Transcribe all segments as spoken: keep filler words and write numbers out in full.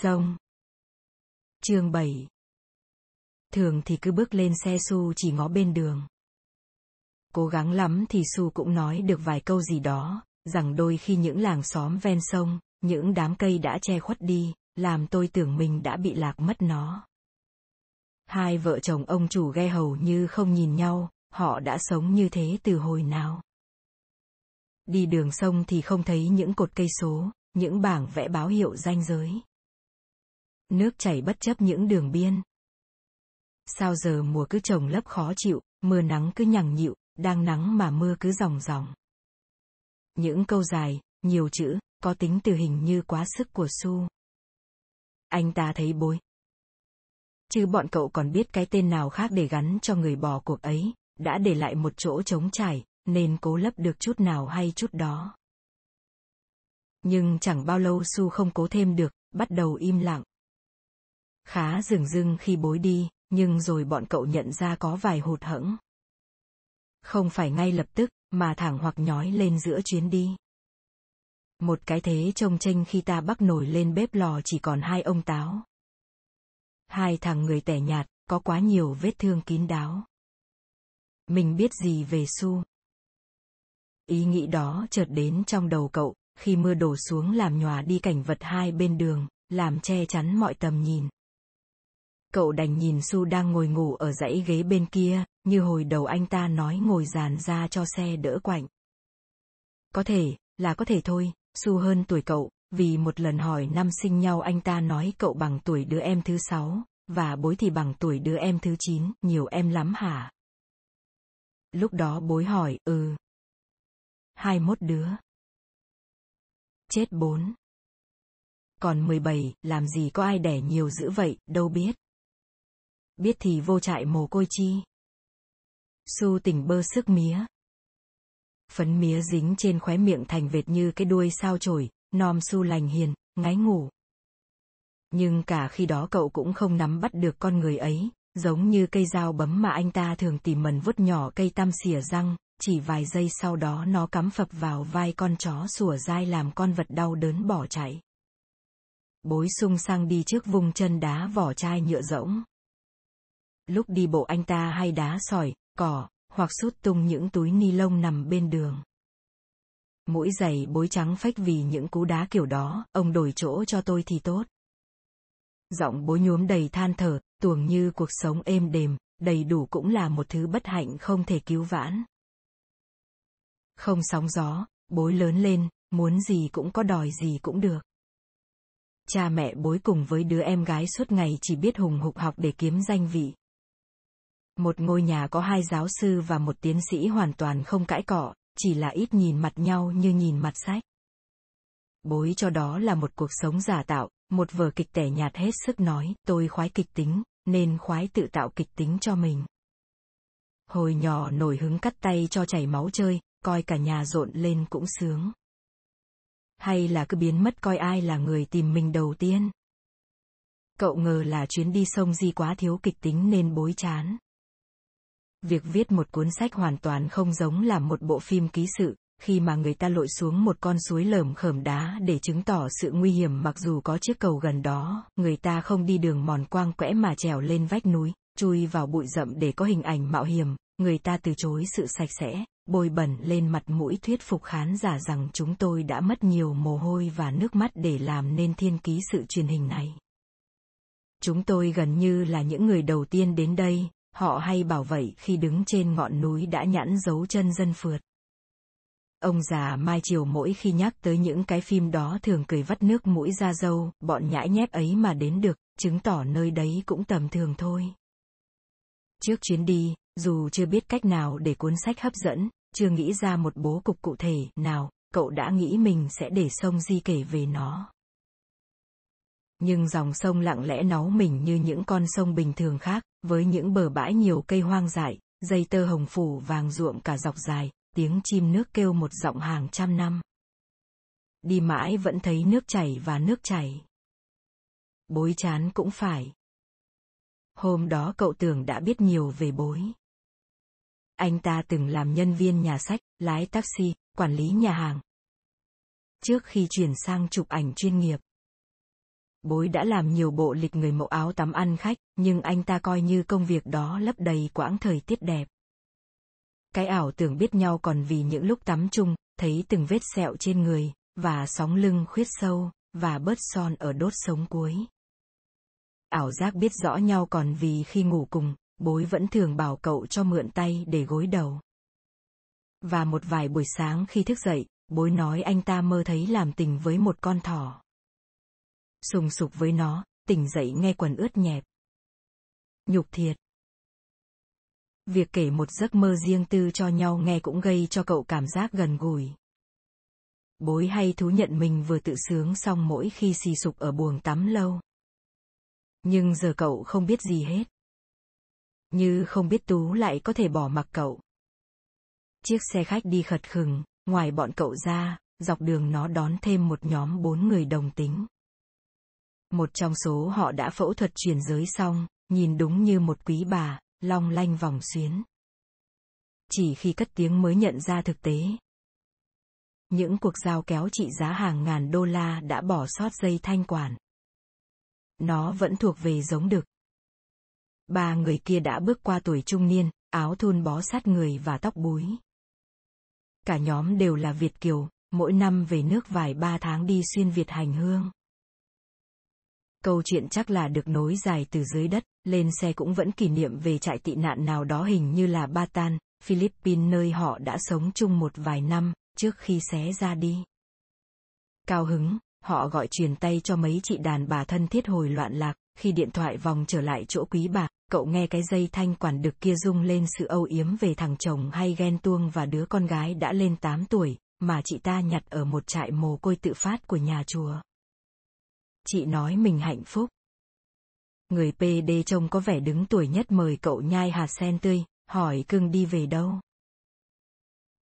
Sông. Chương bảy. Thường thì cứ bước lên xe Su chỉ ngó bên đường. Cố gắng lắm thì Su cũng nói được vài câu gì đó, rằng đôi khi những làng xóm ven sông, những đám cây đã che khuất đi, làm tôi tưởng mình đã bị lạc mất nó. Hai vợ chồng ông chủ ghe hầu như không nhìn nhau, họ đã sống như thế từ hồi nào. Đi đường sông thì không thấy những cột cây số, những bảng vẽ báo hiệu ranh giới. Nước chảy bất chấp những đường biên. Sao giờ mùa cứ chồng lấp khó chịu, mưa nắng cứ nhằng nhịu, đang nắng mà mưa cứ ròng ròng. Những câu dài, nhiều chữ, có tính từ hình như quá sức của Su. Anh ta thấy bối. Chứ bọn cậu còn biết cái tên nào khác để gắn cho người bỏ cuộc ấy, đã để lại một chỗ trống trải, nên cố lấp được chút nào hay chút đó. Nhưng chẳng bao lâu Su không cố thêm được, bắt đầu im lặng. Khá dửng dưng khi bối đi, nhưng rồi bọn cậu nhận ra có vài hụt hẫng. Không phải ngay lập tức, mà thẳng hoặc nhói lên giữa chuyến đi. Một cái thế trông chênh khi ta bắc nổi lên bếp lò chỉ còn hai ông táo. Hai thằng người tẻ nhạt, có quá nhiều vết thương kín đáo. Mình biết gì về Su? Ý nghĩ đó chợt đến trong đầu cậu, khi mưa đổ xuống làm nhòa đi cảnh vật hai bên đường, làm che chắn mọi tầm nhìn. Cậu đành nhìn Su đang ngồi ngủ ở dãy ghế bên kia, như hồi đầu anh ta nói ngồi dàn ra cho xe đỡ quạnh. Có thể, là có thể thôi, Su hơn tuổi cậu, vì một lần hỏi năm sinh nhau anh ta nói cậu bằng tuổi đứa em thứ sáu, và bối thì bằng tuổi đứa em thứ chín, nhiều em lắm hả? Lúc đó bối hỏi, ừ. Hai mốt đứa. Chết bốn. Còn mười bảy, làm gì có ai đẻ nhiều dữ vậy, đâu biết. Biết thì vô trại mồ côi chi. Su tỉnh bơ sức mía. Phấn mía dính trên khóe miệng thành vệt như cái đuôi sao chổi, nom Su lành hiền, ngái ngủ. Nhưng cả khi đó cậu cũng không nắm bắt được con người ấy, giống như cây dao bấm mà anh ta thường tìm mần vuốt nhỏ cây tăm xỉa răng, chỉ vài giây sau đó nó cắm phập vào vai con chó sủa dai làm con vật đau đớn bỏ chạy. Bối sung sang đi trước vùng chân đá vỏ chai nhựa rỗng. Lúc đi bộ anh ta hay đá sỏi, cỏ, hoặc sút tung những túi ni lông nằm bên đường. Mũi giày bối trắng phách vì những cú đá kiểu đó, ông đổi chỗ cho tôi thì tốt. Giọng bối nhuốm đầy than thở, tuồng như cuộc sống êm đềm, đầy đủ cũng là một thứ bất hạnh không thể cứu vãn. Không sóng gió, bối lớn lên, muốn gì cũng có đòi gì cũng được. Cha mẹ bối cùng với đứa em gái suốt ngày chỉ biết hùng hục học để kiếm danh vị. Một ngôi nhà có hai giáo sư và một tiến sĩ hoàn toàn không cãi cọ, chỉ là ít nhìn mặt nhau như nhìn mặt sách. Bối cho đó là một cuộc sống giả tạo, một vở kịch tẻ nhạt hết sức nói, tôi khoái kịch tính, nên khoái tự tạo kịch tính cho mình. Hồi nhỏ nổi hứng cắt tay cho chảy máu chơi, coi cả nhà rộn lên cũng sướng. Hay là cứ biến mất coi ai là người tìm mình đầu tiên. Cậu ngờ là chuyến đi sông Di quá thiếu kịch tính nên bối chán. Việc viết một cuốn sách hoàn toàn không giống làm một bộ phim ký sự, khi mà người ta lội xuống một con suối lởm khởm đá để chứng tỏ sự nguy hiểm mặc dù có chiếc cầu gần đó, người ta không đi đường mòn quang quẽ mà trèo lên vách núi, chui vào bụi rậm để có hình ảnh mạo hiểm, người ta từ chối sự sạch sẽ, bôi bẩn lên mặt mũi thuyết phục khán giả rằng chúng tôi đã mất nhiều mồ hôi và nước mắt để làm nên thiên ký sự truyền hình này. Chúng tôi gần như là những người đầu tiên đến đây, họ hay bảo vậy khi đứng trên ngọn núi đã nhẵn dấu chân dân phượt. Ông già Mai Triều mỗi khi nhắc tới những cái phim đó thường cười vắt nước mũi ra râu, bọn nhãi nhép ấy mà đến được, chứng tỏ nơi đấy cũng tầm thường thôi. Trước chuyến đi, dù chưa biết cách nào để cuốn sách hấp dẫn, chưa nghĩ ra một bố cục cụ thể nào, cậu đã nghĩ mình sẽ để sông Di kể về nó. Nhưng dòng sông lặng lẽ náu mình như những con sông bình thường khác, với những bờ bãi nhiều cây hoang dại, dây tơ hồng phủ vàng ruộm cả dọc dài, tiếng chim nước kêu một giọng hàng trăm năm. Đi mãi vẫn thấy nước chảy và nước chảy. Bối chán cũng phải. Hôm đó cậu tưởng đã biết nhiều về bối. Anh ta từng làm nhân viên nhà sách, lái taxi, quản lý nhà hàng. Trước khi chuyển sang chụp ảnh chuyên nghiệp. Bối đã làm nhiều bộ lịch người mẫu áo tắm ăn khách, nhưng anh ta coi như công việc đó lấp đầy quãng thời tiết đẹp. Cái ảo tưởng biết nhau còn vì những lúc tắm chung, thấy từng vết sẹo trên người, và sóng lưng khuyết sâu, và bớt son ở đốt sống cuối. Ảo giác biết rõ nhau còn vì khi ngủ cùng, Bối vẫn thường bảo cậu cho mượn tay để gối đầu. Và một vài buổi sáng khi thức dậy, Bối nói anh ta mơ thấy làm tình với một con thỏ. Sùng sục với nó, tỉnh dậy nghe quần ướt nhẹp. Nhục thiệt. Việc kể một giấc mơ riêng tư cho nhau nghe cũng gây cho cậu cảm giác gần gũi. Bối hay thú nhận mình vừa tự sướng xong mỗi khi xì sụp ở buồng tắm lâu. Nhưng giờ cậu không biết gì hết. Như không biết Tú lại có thể bỏ mặc cậu. Chiếc xe khách đi khật khừng, ngoài bọn cậu ra, dọc đường nó đón thêm một nhóm bốn người đồng tính. Một trong số họ đã phẫu thuật chuyển giới xong, nhìn đúng như một quý bà, long lanh vòng xuyến. Chỉ khi cất tiếng mới nhận ra thực tế. Những cuộc giao kéo trị giá hàng ngàn đô la đã bỏ sót dây thanh quản. Nó vẫn thuộc về giống đực. Ba người kia đã bước qua tuổi trung niên, áo thun bó sát người và tóc búi. Cả nhóm đều là Việt kiều, mỗi năm về nước vài ba tháng đi xuyên Việt hành hương. Câu chuyện chắc là được nối dài từ dưới đất, lên xe cũng vẫn kỷ niệm về trại tị nạn nào đó hình như là Bataan, Philippines, nơi họ đã sống chung một vài năm, trước khi xé ra đi. Cao hứng, họ gọi truyền tay cho mấy chị đàn bà thân thiết hồi loạn lạc, khi điện thoại vòng trở lại chỗ quý bà, cậu nghe cái dây thanh quản đực kia rung lên sự âu yếm về thằng chồng hay ghen tuông và đứa con gái đã lên tám tuổi, mà chị ta nhặt ở một trại mồ côi tự phát của nhà chùa. Chị nói mình hạnh phúc. Người pê đê trông có vẻ đứng tuổi nhất mời cậu nhai hạt sen tươi, hỏi cưng đi về đâu.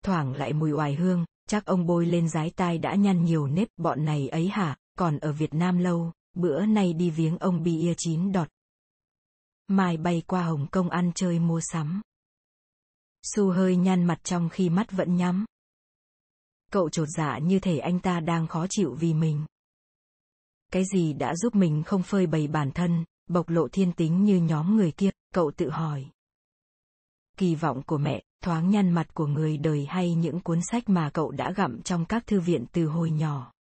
Thoảng lại mùi oải hương, chắc ông Bôi lên dái tai đã nhăn nhiều nếp bọn này ấy hả, còn ở Việt Nam lâu, bữa nay đi viếng ông bia chín đọt. Mai bay qua Hồng Kông ăn chơi mua sắm. Su hơi nhăn mặt trong khi mắt vẫn nhắm. Cậu chột dạ như thể anh ta đang khó chịu vì mình. Cái gì đã giúp mình không phơi bày bản thân, bộc lộ thiên tính như nhóm người kia, cậu tự hỏi. Kỳ vọng của mẹ, thoáng nhăn mặt của người đời hay những cuốn sách mà cậu đã gặm trong các thư viện từ hồi nhỏ.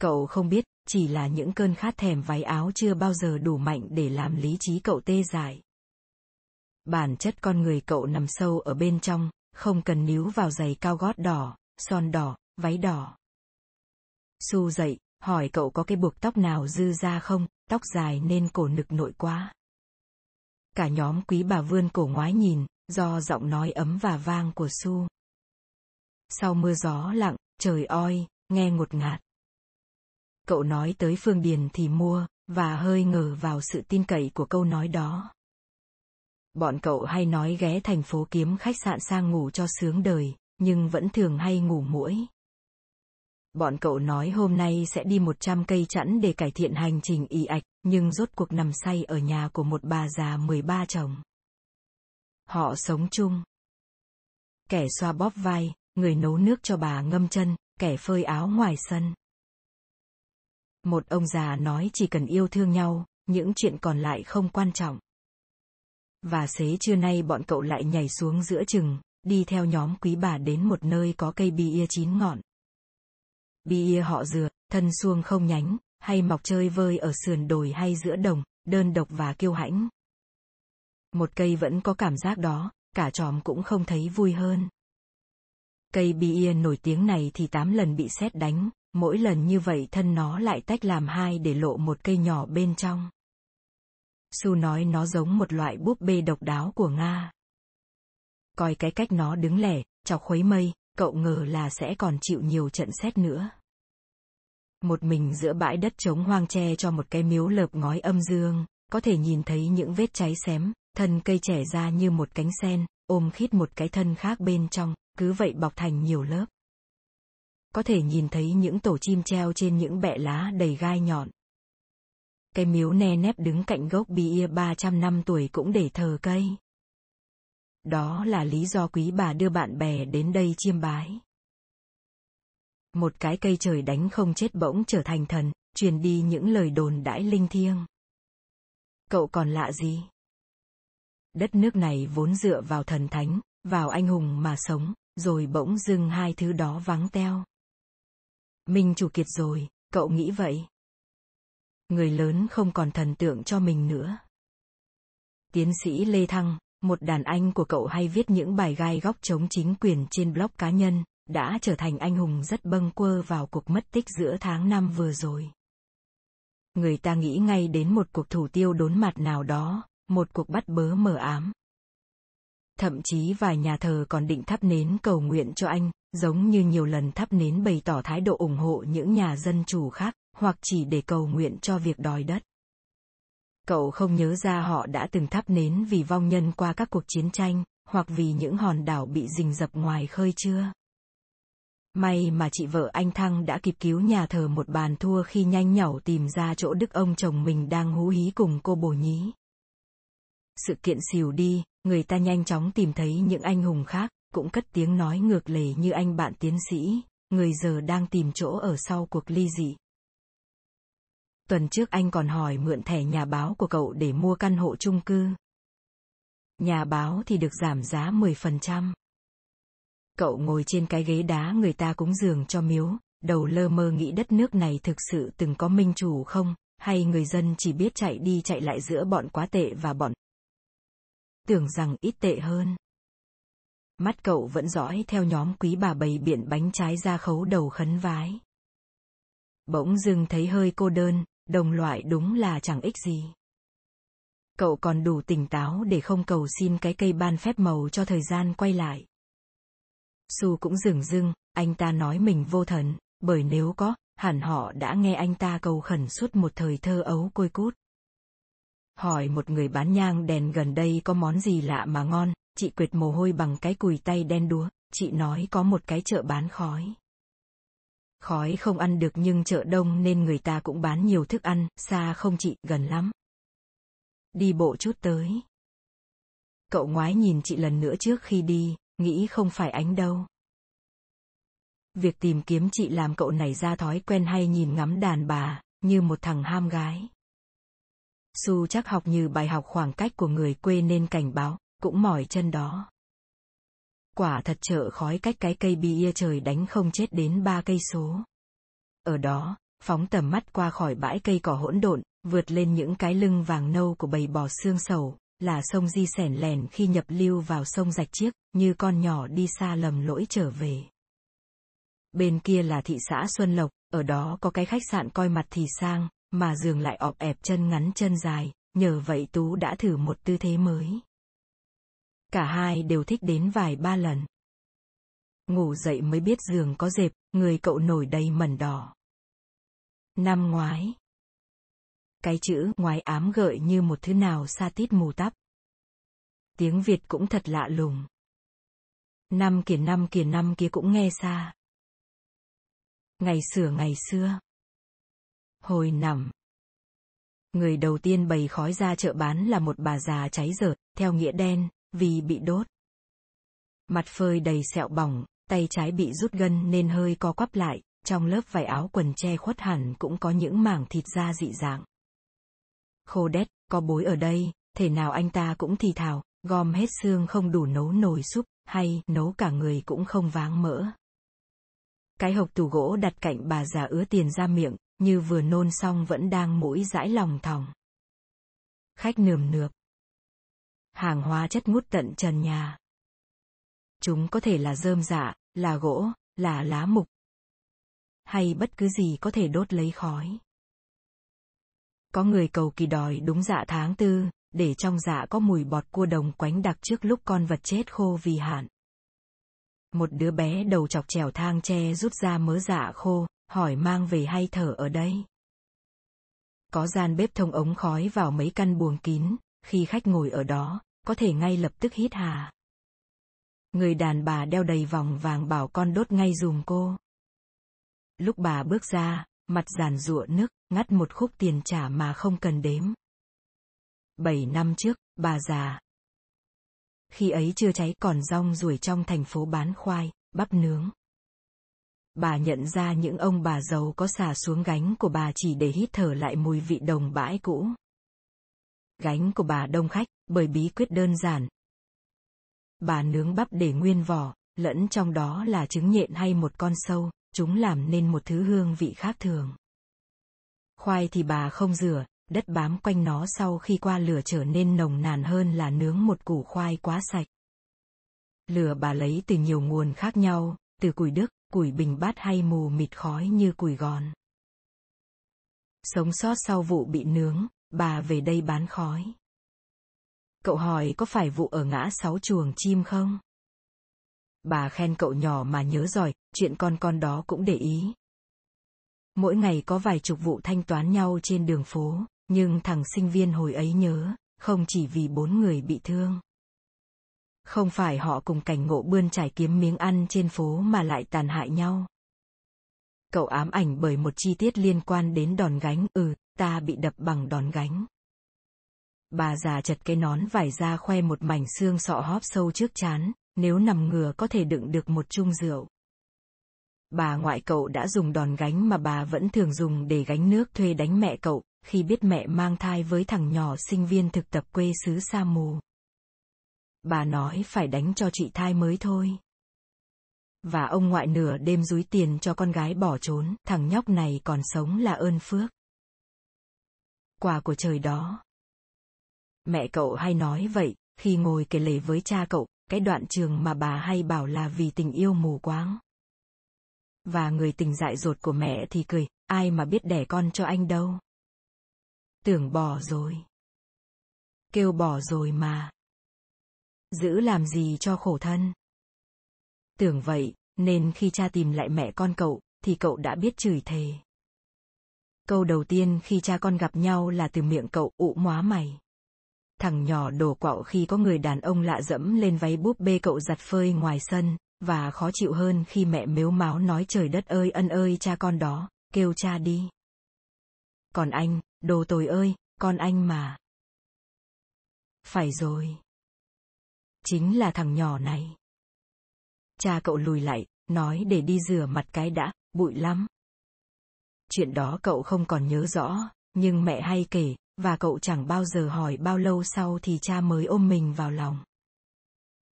Cậu không biết, chỉ là những cơn khát thèm váy áo chưa bao giờ đủ mạnh để làm lý trí cậu tê dại. Bản chất con người cậu nằm sâu ở bên trong, không cần níu vào giày cao gót đỏ, son đỏ, váy đỏ. Su dậy, hỏi cậu có cái buộc tóc nào dư ra không, tóc dài nên cổ nực nội quá. Cả nhóm quý bà vươn cổ ngoái nhìn, do giọng nói ấm và vang của Su. Sau mưa gió lặng, trời oi, nghe ngột ngạt. Cậu nói tới Phương Điền thì mua, và hơi ngờ vào sự tin cậy của câu nói đó. Bọn cậu hay nói ghé thành phố kiếm khách sạn sang ngủ cho sướng đời, nhưng vẫn thường hay ngủ muỗi. Bọn cậu nói hôm nay sẽ đi một trăm cây chẵn để cải thiện hành trình ì ạch, nhưng rốt cuộc nằm say ở nhà của một bà già mười ba chồng. Họ sống chung. Kẻ xoa bóp vai, người nấu nước cho bà ngâm chân, kẻ phơi áo ngoài sân. Một ông già nói chỉ cần yêu thương nhau, những chuyện còn lại không quan trọng. Và xế trưa nay bọn cậu lại nhảy xuống giữa chừng, đi theo nhóm quý bà đến một nơi có cây bia chín ngọn. Bia họ dừa, thân suông không nhánh, hay mọc chơi vơi ở sườn đồi hay giữa đồng, đơn độc và kiêu hãnh. Một cây vẫn có cảm giác đó, cả chòm cũng không thấy vui hơn. Cây bia nổi tiếng này thì tám lần bị sét đánh, mỗi lần như vậy thân nó lại tách làm hai để lộ một cây nhỏ bên trong. Su nói nó giống một loại búp bê độc đáo của Nga. Coi cái cách nó đứng lẻ, chọc khuấy mây, cậu ngờ là sẽ còn chịu nhiều trận sét nữa. Một mình giữa bãi đất trống hoang tre cho một cái miếu lợp ngói âm dương, có thể nhìn thấy những vết cháy xém, thân cây trẻ ra như một cánh sen, ôm khít một cái thân khác bên trong, cứ vậy bọc thành nhiều lớp. Có thể nhìn thấy những tổ chim treo trên những bẹ lá đầy gai nhọn. Cái miếu ne nép đứng cạnh gốc bia ba trăm năm tuổi cũng để thờ cây. Đó là lý do quý bà đưa bạn bè đến đây chiêm bái. Một cái cây trời đánh không chết bỗng trở thành thần, truyền đi những lời đồn đãi linh thiêng. Cậu còn lạ gì? Đất nước này vốn dựa vào thần thánh, vào anh hùng mà sống, rồi bỗng dưng hai thứ đó vắng teo. Mình chủ kiệt rồi, cậu nghĩ vậy. Người lớn không còn thần tượng cho mình nữa. Tiến sĩ Lê Thăng, một đàn anh của cậu hay viết những bài gai góc chống chính quyền trên blog cá nhân, đã trở thành anh hùng rất bâng quơ vào cuộc mất tích giữa tháng năm vừa rồi. Người ta nghĩ ngay đến một cuộc thủ tiêu đốn mặt nào đó, một cuộc bắt bớ mờ ám. Thậm chí vài nhà thờ còn định thắp nến cầu nguyện cho anh, giống như nhiều lần thắp nến bày tỏ thái độ ủng hộ những nhà dân chủ khác, hoặc chỉ để cầu nguyện cho việc đòi đất. Cậu không nhớ ra họ đã từng thắp nến vì vong nhân qua các cuộc chiến tranh, hoặc vì những hòn đảo bị rình rập ngoài khơi chưa? May mà chị vợ anh Thăng đã kịp cứu nhà thờ một bàn thua khi nhanh nhảu tìm ra chỗ đức ông chồng mình đang hú hí cùng cô Bồ Nhí. Sự kiện xỉu đi, người ta nhanh chóng tìm thấy những anh hùng khác, cũng cất tiếng nói ngược lề như anh bạn tiến sĩ, người giờ đang tìm chỗ ở sau cuộc ly dị. Tuần trước anh còn hỏi mượn thẻ nhà báo của cậu để mua căn hộ chung cư. Nhà báo thì được giảm giá mười phần trăm. Cậu ngồi trên cái ghế đá người ta cúng giường cho miếu, đầu lơ mơ nghĩ đất nước này thực sự từng có minh chủ không, hay người dân chỉ biết chạy đi chạy lại giữa bọn quá tệ và bọn tưởng rằng ít tệ hơn. Mắt cậu vẫn dõi theo nhóm quý bà bày biện bánh trái ra khấu đầu khấn vái. Bỗng dưng thấy hơi cô đơn, đồng loại đúng là chẳng ích gì. Cậu còn đủ tỉnh táo để không cầu xin cái cây ban phép màu cho thời gian quay lại. Su cũng dửng dưng, anh ta nói mình vô thần, bởi nếu có, hẳn họ đã nghe anh ta cầu khẩn suốt một thời thơ ấu côi cút. Hỏi một người bán nhang đèn gần đây có món gì lạ mà ngon, chị quệt mồ hôi bằng cái cùi tay đen đúa, chị nói có một cái chợ bán khói. Khói không ăn được nhưng chợ đông nên người ta cũng bán nhiều thức ăn, xa không chị, gần lắm. Đi bộ chút tới. Cậu ngoái nhìn chị lần nữa trước khi đi, nghĩ không phải ánh đâu. Việc tìm kiếm chị làm cậu nảy ra thói quen hay nhìn ngắm đàn bà, như một thằng ham gái. Su chắc học như bài học khoảng cách của người quê nên cảnh báo, cũng mỏi chân đó. Quả thật chợ khói cách cái cây bia trời đánh không chết đến ba cây số. Ở đó, phóng tầm mắt qua khỏi bãi cây cỏ hỗn độn, vượt lên những cái lưng vàng nâu của bầy bò xương sầu, là sông Di Sẻn Lèn khi nhập lưu vào sông Rạch Chiếc, như con nhỏ đi xa lầm lỗi trở về. Bên kia là thị xã Xuân Lộc, ở đó có cái khách sạn coi mặt thì sang, mà giường lại ọp ẹp chân ngắn chân dài, nhờ vậy Tú đã thử một tư thế mới. Cả hai đều thích đến vài ba lần. Ngủ dậy mới biết giường có dẹp, người cậu nổi đầy mẩn đỏ. Năm ngoái. Cái chữ ngoái ám gợi như một thứ nào xa tít mù tắp. Tiếng Việt cũng thật lạ lùng. Năm kìa năm kìa năm kia cũng nghe xa. Ngày xưa ngày xưa. Hồi nằm. Người đầu tiên bày khói ra chợ bán là một bà già cháy dở, theo nghĩa đen. Vì bị đốt. Mặt phơi đầy sẹo bỏng, tay trái bị rút gân nên hơi co quắp lại, trong lớp vải áo quần che khuất hẳn cũng có những mảng thịt da dị dạng. Khô đét, có bối ở đây, thể nào anh ta cũng thì thào, gom hết xương không đủ nấu nồi súp, hay nấu cả người cũng không váng mỡ. Cái hộc tủ gỗ đặt cạnh bà già ứa tiền ra miệng, như vừa nôn xong vẫn đang mũi dãi lòng thòng. Khách nườm nượp. Hàng hóa chất ngút tận trần nhà. Chúng có thể là rơm rạ, là gỗ, là lá mục. Hay bất cứ gì có thể đốt lấy khói. Có người cầu kỳ đòi đúng dạ tháng tư, để trong dạ có mùi bọt cua đồng quánh đặc trước lúc con vật chết khô vì hạn. Một đứa bé đầu chọc trèo thang tre rút ra mớ dạ khô, hỏi mang về hay thở ở đây. Có gian bếp thông ống khói vào mấy căn buồng kín. Khi khách ngồi ở đó, có thể ngay lập tức hít hà. Người đàn bà đeo đầy vòng vàng bảo con đốt ngay dùm cô. Lúc bà bước ra, mặt giàn giụa nước, ngắt một khúc tiền trả mà không cần đếm. Bảy năm trước, bà già. Khi ấy chưa cháy còn rong ruổi trong thành phố bán khoai, bắp nướng. Bà nhận ra những ông bà giàu có xả xuống gánh của bà chỉ để hít thở lại mùi vị đồng bãi cũ. Gánh của bà đông khách, bởi bí quyết đơn giản. Bà nướng bắp để nguyên vỏ, lẫn trong đó là trứng nhện hay một con sâu, chúng làm nên một thứ hương vị khác thường. Khoai thì bà không rửa, đất bám quanh nó sau khi qua lửa trở nên nồng nàn hơn là nướng một củ khoai quá sạch. Lửa bà lấy từ nhiều nguồn khác nhau, từ củi Đức, củi Bình Bát hay mù mịt khói như củi Gòn. Sống sót sau vụ bị nướng, bà về đây bán khói. Cậu hỏi có phải vụ ở ngã Sáu Chuồng Chim không? Bà khen cậu nhỏ mà nhớ giỏi, chuyện con con đó cũng để ý. Mỗi ngày có vài chục vụ thanh toán nhau trên đường phố, nhưng thằng sinh viên hồi ấy nhớ, không chỉ vì bốn người bị thương. Không phải họ cùng cảnh ngộ bươn trải kiếm miếng ăn trên phố mà lại tàn hại nhau. Cậu ám ảnh bởi một chi tiết liên quan đến đòn gánh, ừ, ta bị đập bằng đòn gánh. Bà già chật cái nón vải ra khoe một mảnh xương sọ hóp sâu trước trán, nếu nằm ngửa có thể đựng được một chung rượu. Bà ngoại cậu đã dùng đòn gánh mà bà vẫn thường dùng để gánh nước thuê đánh mẹ cậu, khi biết mẹ mang thai với thằng nhỏ sinh viên thực tập quê xứ Sa Mù. Bà nói phải đánh cho chị thai mới thôi. Và ông ngoại nửa đêm dúi tiền cho con gái bỏ trốn, thằng nhóc này còn sống là ơn phước. Quà của trời đó. Mẹ cậu hay nói vậy, khi ngồi kể lể với cha cậu, cái đoạn trường mà bà hay bảo là vì tình yêu mù quáng. Và người tình dại dột của mẹ thì cười, ai mà biết đẻ con cho anh đâu. Tưởng bỏ rồi. Kêu bỏ rồi mà. Giữ làm gì cho khổ thân. Tưởng vậy, nên khi cha tìm lại mẹ con cậu, thì cậu đã biết chửi thề. Câu đầu tiên khi cha con gặp nhau là từ miệng cậu, ụ móa mày. Thằng nhỏ đổ quạo khi có người đàn ông lạ dẫm lên váy búp bê cậu giặt phơi ngoài sân, và khó chịu hơn khi mẹ mếu máo nói trời đất ơi ân ơi cha con đó, kêu cha đi. Còn anh, đồ tồi ơi, con anh mà. Phải rồi. Chính là thằng nhỏ này. Cha cậu lùi lại, nói để đi rửa mặt cái đã, bụi lắm. Chuyện đó cậu không còn nhớ rõ, nhưng mẹ hay kể, và cậu chẳng bao giờ hỏi bao lâu sau thì cha mới ôm mình vào lòng.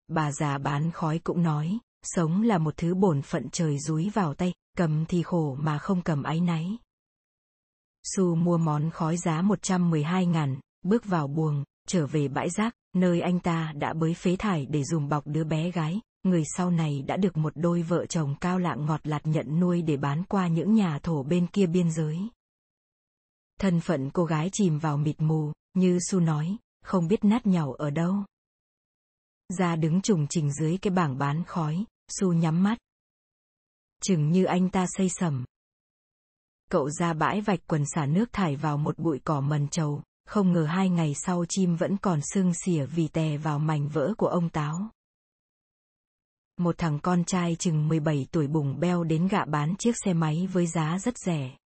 Bà già bán khói cũng nói, sống là một thứ bổn phận trời dúi vào tay, cầm thì khổ mà không cầm áy náy. Su mua món khói giá một trăm mười hai ngàn, bước vào buồng, trở về bãi rác, nơi anh ta đã bới phế thải để dùm bọc đứa bé gái, người sau này đã được một đôi vợ chồng cao lạng ngọt lạt nhận nuôi để bán qua những nhà thổ bên kia biên giới. Thân phận cô gái chìm vào mịt mù, như Su nói, không biết nát nhàu ở đâu. Ra đứng trùng trình dưới cái bảng bán khói, Su nhắm mắt. Chừng như anh ta say sẩm. Cậu ra bãi vạch quần xả nước thải vào một bụi cỏ mần trầu, không ngờ hai ngày sau chim vẫn còn sưng sỉa vì tè vào mảnh vỡ của ông táo. Một thằng con trai chừng mười bảy tuổi bùng beo đến gạ bán chiếc xe máy với giá rất rẻ.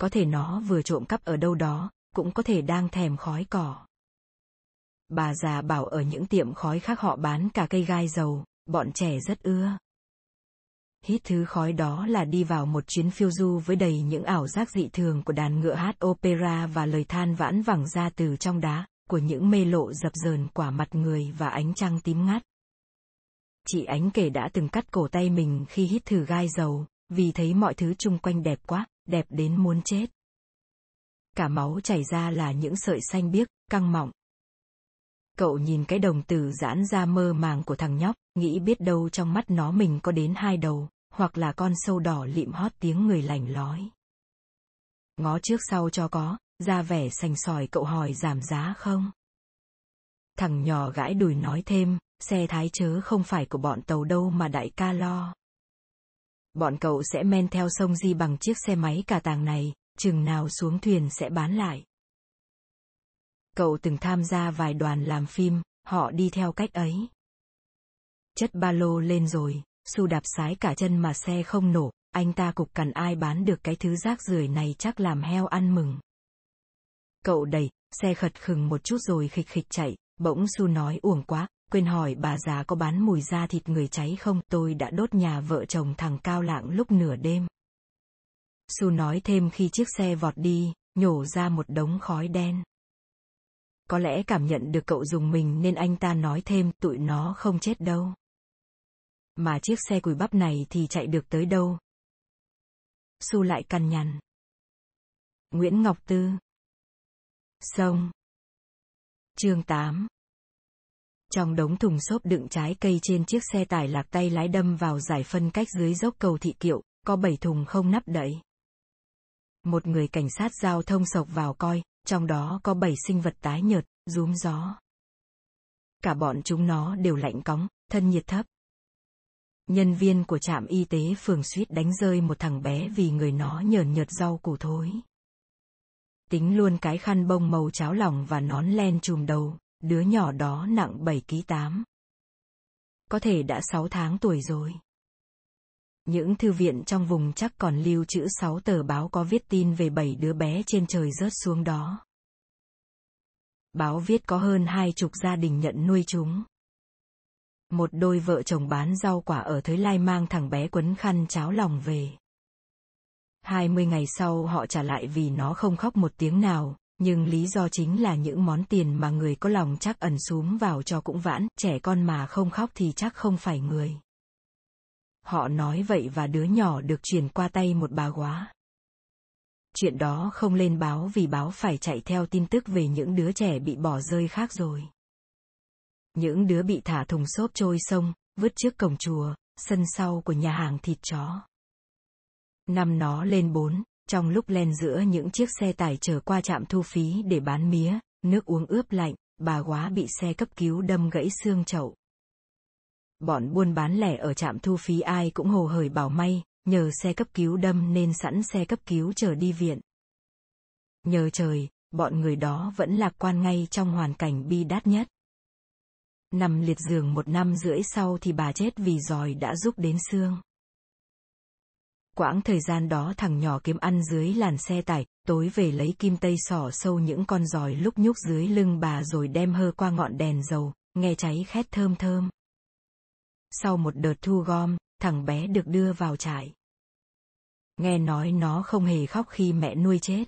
Có thể nó vừa trộm cắp ở đâu đó, cũng có thể đang thèm khói cỏ. Bà già bảo ở những tiệm khói khác họ bán cả cây gai dầu, bọn trẻ rất ưa. Hít thứ khói đó là đi vào một chuyến phiêu du với đầy những ảo giác dị thường của đàn ngựa hát opera và lời than vãn vẳng ra từ trong đá, của những mê lộ dập dờn quả mặt người và ánh trăng tím ngắt. Chị Ánh kể đã từng cắt cổ tay mình khi hít thử gai dầu, vì thấy mọi thứ chung quanh đẹp quá, đẹp đến muốn chết. Cả máu chảy ra là những sợi xanh biếc, căng mọng. Cậu nhìn cái đồng tử giãn ra mơ màng của thằng nhóc, nghĩ biết đâu trong mắt nó mình có đến hai đầu, hoặc là con sâu đỏ lịm hót tiếng người lành lói. Ngó trước sau cho có, ra vẻ sành sỏi cậu hỏi giảm giá không? Thằng nhỏ gãi đùi nói thêm, xe thái chớ không phải của bọn tàu đâu mà đại ca lo. Bọn cậu sẽ men theo sông Di bằng chiếc xe máy cả tàng này, chừng nào xuống thuyền sẽ bán lại. Cậu từng tham gia vài đoàn làm phim, họ đi theo cách ấy. Chất ba lô lên rồi, Su đạp sái cả chân mà xe không nổ, anh ta cục cằn ai bán được cái thứ rác rưởi này chắc làm heo ăn mừng. Cậu đẩy, xe khật khừng một chút rồi khịch khịch chạy, bỗng Su nói uổng quá, quên hỏi bà già có bán mùi da thịt người cháy không, tôi đã đốt nhà vợ chồng thằng Cao Lạng lúc nửa đêm. Su nói thêm khi chiếc xe vọt đi, nhổ ra một đống khói đen. Có lẽ cảm nhận được cậu dùng mình nên anh ta nói thêm, tụi nó không chết đâu. Mà chiếc xe cùi bắp này thì chạy được tới đâu? Su lại cằn nhằn. Nguyễn Ngọc Tư. Xong. Chương tám. Trong đống thùng xốp đựng trái cây trên chiếc xe tải lạc tay lái đâm vào giải phân cách dưới dốc cầu Thị Kiệu, có bảy thùng không nắp đậy. Một người cảnh sát giao thông sộc vào coi, trong đó có bảy sinh vật tái nhợt, rúm gió. Cả bọn chúng nó đều lạnh cóng, thân nhiệt thấp. Nhân viên của trạm y tế phường suýt đánh rơi một thằng bé vì người nó nhờn nhợt rau củ thối. Tính luôn cái khăn bông màu cháo lòng và nón len trùm đầu, đứa nhỏ đó nặng bảy ký tám. Có thể đã sáu tháng tuổi rồi. Những thư viện trong vùng chắc còn lưu trữ sáu tờ báo có viết tin về bảy đứa bé trên trời rớt xuống đó. Báo viết có hơn hai chục gia đình nhận nuôi chúng. Một đôi vợ chồng bán rau quả ở Thới Lai mang thằng bé quấn khăn cháo lòng về. hai mươi ngày sau họ trả lại vì nó không khóc một tiếng nào, nhưng lý do chính là những món tiền mà người có lòng chắc ẩn súm vào cho cũng vãn, trẻ con mà không khóc thì chắc không phải người. Họ nói vậy và đứa nhỏ được chuyển qua tay một bà góa. Chuyện đó không lên báo vì báo phải chạy theo tin tức về những đứa trẻ bị bỏ rơi khác rồi. Những đứa bị thả thùng xốp trôi sông, vứt trước cổng chùa, sân sau của nhà hàng thịt chó. Năm nó lên bốn, trong lúc len giữa những chiếc xe tải chở qua trạm thu phí để bán mía, nước uống ướp lạnh, bà góa bị xe cấp cứu đâm gãy xương chậu. Bọn buôn bán lẻ ở trạm thu phí ai cũng hồ hởi bảo may, nhờ xe cấp cứu đâm nên sẵn xe cấp cứu chở đi viện. Nhờ trời, bọn người đó vẫn lạc quan ngay trong hoàn cảnh bi đát nhất. Nằm liệt giường một năm rưỡi sau thì bà chết vì giòi đã rúc đến xương. Quãng thời gian đó thằng nhỏ kiếm ăn dưới làn xe tải, tối về lấy kim tây xỏ sâu những con giòi lúc nhúc dưới lưng bà rồi đem hơ qua ngọn đèn dầu, nghe cháy khét thơm thơm. Sau một đợt thu gom, thằng bé được đưa vào trại. Nghe nói nó không hề khóc khi mẹ nuôi chết.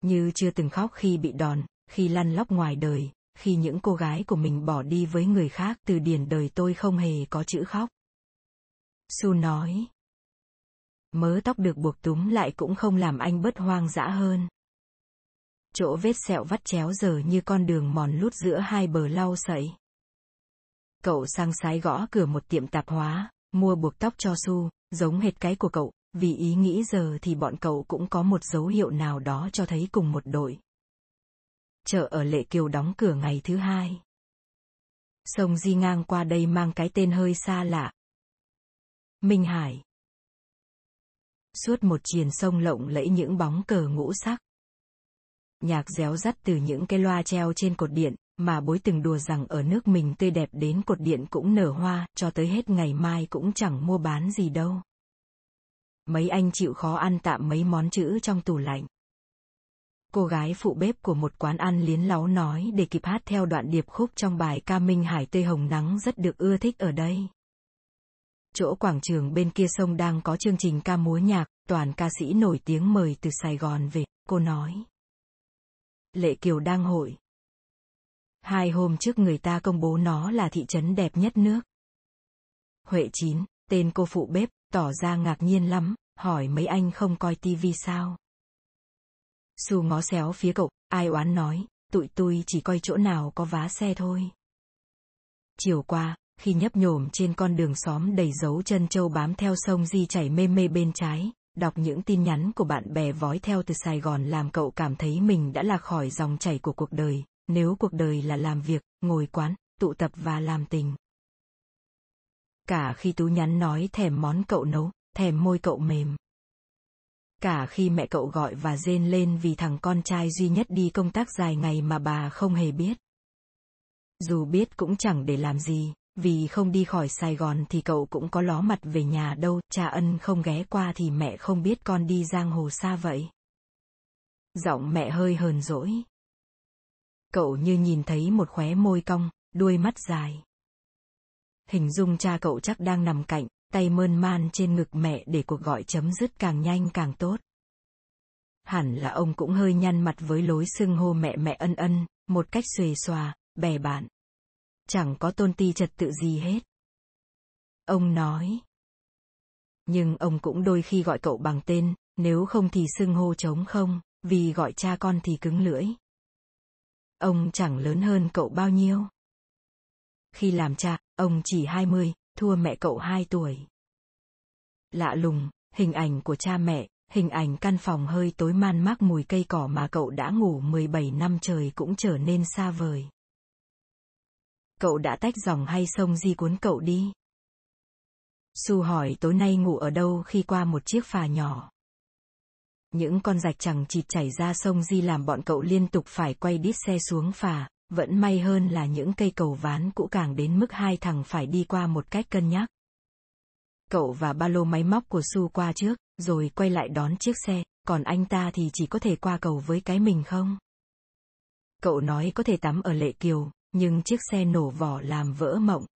Như chưa từng khóc khi bị đòn, khi lăn lóc ngoài đời, khi những cô gái của mình bỏ đi với người khác. Từ điển đời tôi không hề có chữ khóc. Su nói. Mớ tóc được buộc túm lại cũng không làm anh bớt hoang dã hơn. Chỗ vết sẹo vắt chéo giờ như con đường mòn lút giữa hai bờ lau sậy. Cậu sang sái gõ cửa một tiệm tạp hóa, mua buộc tóc cho Su, giống hệt cái của cậu, vì ý nghĩ giờ thì bọn cậu cũng có một dấu hiệu nào đó cho thấy cùng một đội. Chợ ở Lệ Kiều đóng cửa ngày thứ hai. Sông Di ngang qua đây mang cái tên hơi xa lạ. Minh Hải. Suốt một triền sông lộng lẫy những bóng cờ ngũ sắc. Nhạc réo rắt từ những cái loa treo trên cột điện, mà bối từng đùa rằng ở nước mình tươi đẹp đến cột điện cũng nở hoa, cho tới hết ngày mai cũng chẳng mua bán gì đâu. Mấy anh chịu khó ăn tạm mấy món chữ trong tủ lạnh. Cô gái phụ bếp của một quán ăn liến láu nói để kịp hát theo đoạn điệp khúc trong bài ca Minh Hải tươi hồng nắng rất được ưa thích ở đây. Chỗ quảng trường bên kia sông đang có chương trình ca múa nhạc, toàn ca sĩ nổi tiếng mời từ Sài Gòn về, cô nói. Lệ Kiều đang hội. Hai hôm trước người ta công bố nó là thị trấn đẹp nhất nước. Huệ Chín, tên cô phụ bếp, tỏ ra ngạc nhiên lắm, hỏi mấy anh không coi tivi sao. Su ngó xéo phía cậu, ai oán nói, tụi tôi chỉ coi chỗ nào có vá xe thôi. Chiều qua, khi nhấp nhổm trên con đường xóm đầy dấu chân trâu bám theo sông Di chảy mê mê bên trái, đọc những tin nhắn của bạn bè vói theo từ Sài Gòn làm cậu cảm thấy mình đã lạc khỏi dòng chảy của cuộc đời, nếu cuộc đời là làm việc, ngồi quán, tụ tập và làm tình. Cả khi Tú nhắn nói thèm món cậu nấu, thèm môi cậu mềm. Cả khi mẹ cậu gọi và rên lên vì thằng con trai duy nhất đi công tác dài ngày mà bà không hề biết. Dù biết cũng chẳng để làm gì, vì không đi khỏi Sài Gòn thì cậu cũng có ló mặt về nhà đâu, cha Ân không ghé qua thì mẹ không biết con đi giang hồ xa vậy. Giọng mẹ hơi hờn dỗi. Cậu như nhìn thấy một khóe môi cong, đuôi mắt dài. Hình dung cha cậu chắc đang nằm cạnh, tay mơn man trên ngực mẹ để cuộc gọi chấm dứt càng nhanh càng tốt. Hẳn là ông cũng hơi nhăn mặt với lối xưng hô mẹ mẹ ân ân, một cách xuề xòa, bè bạn. Chẳng có tôn ti trật tự gì hết. Ông nói. Nhưng ông cũng đôi khi gọi cậu bằng tên, nếu không thì xưng hô trống không, vì gọi cha con thì cứng lưỡi. Ông chẳng lớn hơn cậu bao nhiêu. Khi làm cha, ông chỉ hai mươi, thua mẹ cậu hai tuổi. Lạ lùng, hình ảnh của cha mẹ, hình ảnh căn phòng hơi tối man mác mùi cây cỏ mà cậu đã ngủ mười bảy năm trời cũng trở nên xa vời. Cậu đã tách dòng hay sông Di cuốn cậu đi? Su hỏi tối nay ngủ ở đâu khi qua một chiếc phà nhỏ. Những con rạch chằng chịt chảy ra sông Di làm bọn cậu liên tục phải quay đít xe xuống phà, vẫn may hơn là những cây cầu ván cũ càng đến mức hai thằng phải đi qua một cách cân nhắc. Cậu và ba lô máy móc của Su qua trước, rồi quay lại đón chiếc xe, còn anh ta thì chỉ có thể qua cầu với cái mình không. Cậu nói có thể tắm ở Lệ Kiều, nhưng chiếc xe nổ vỏ làm vỡ mộng.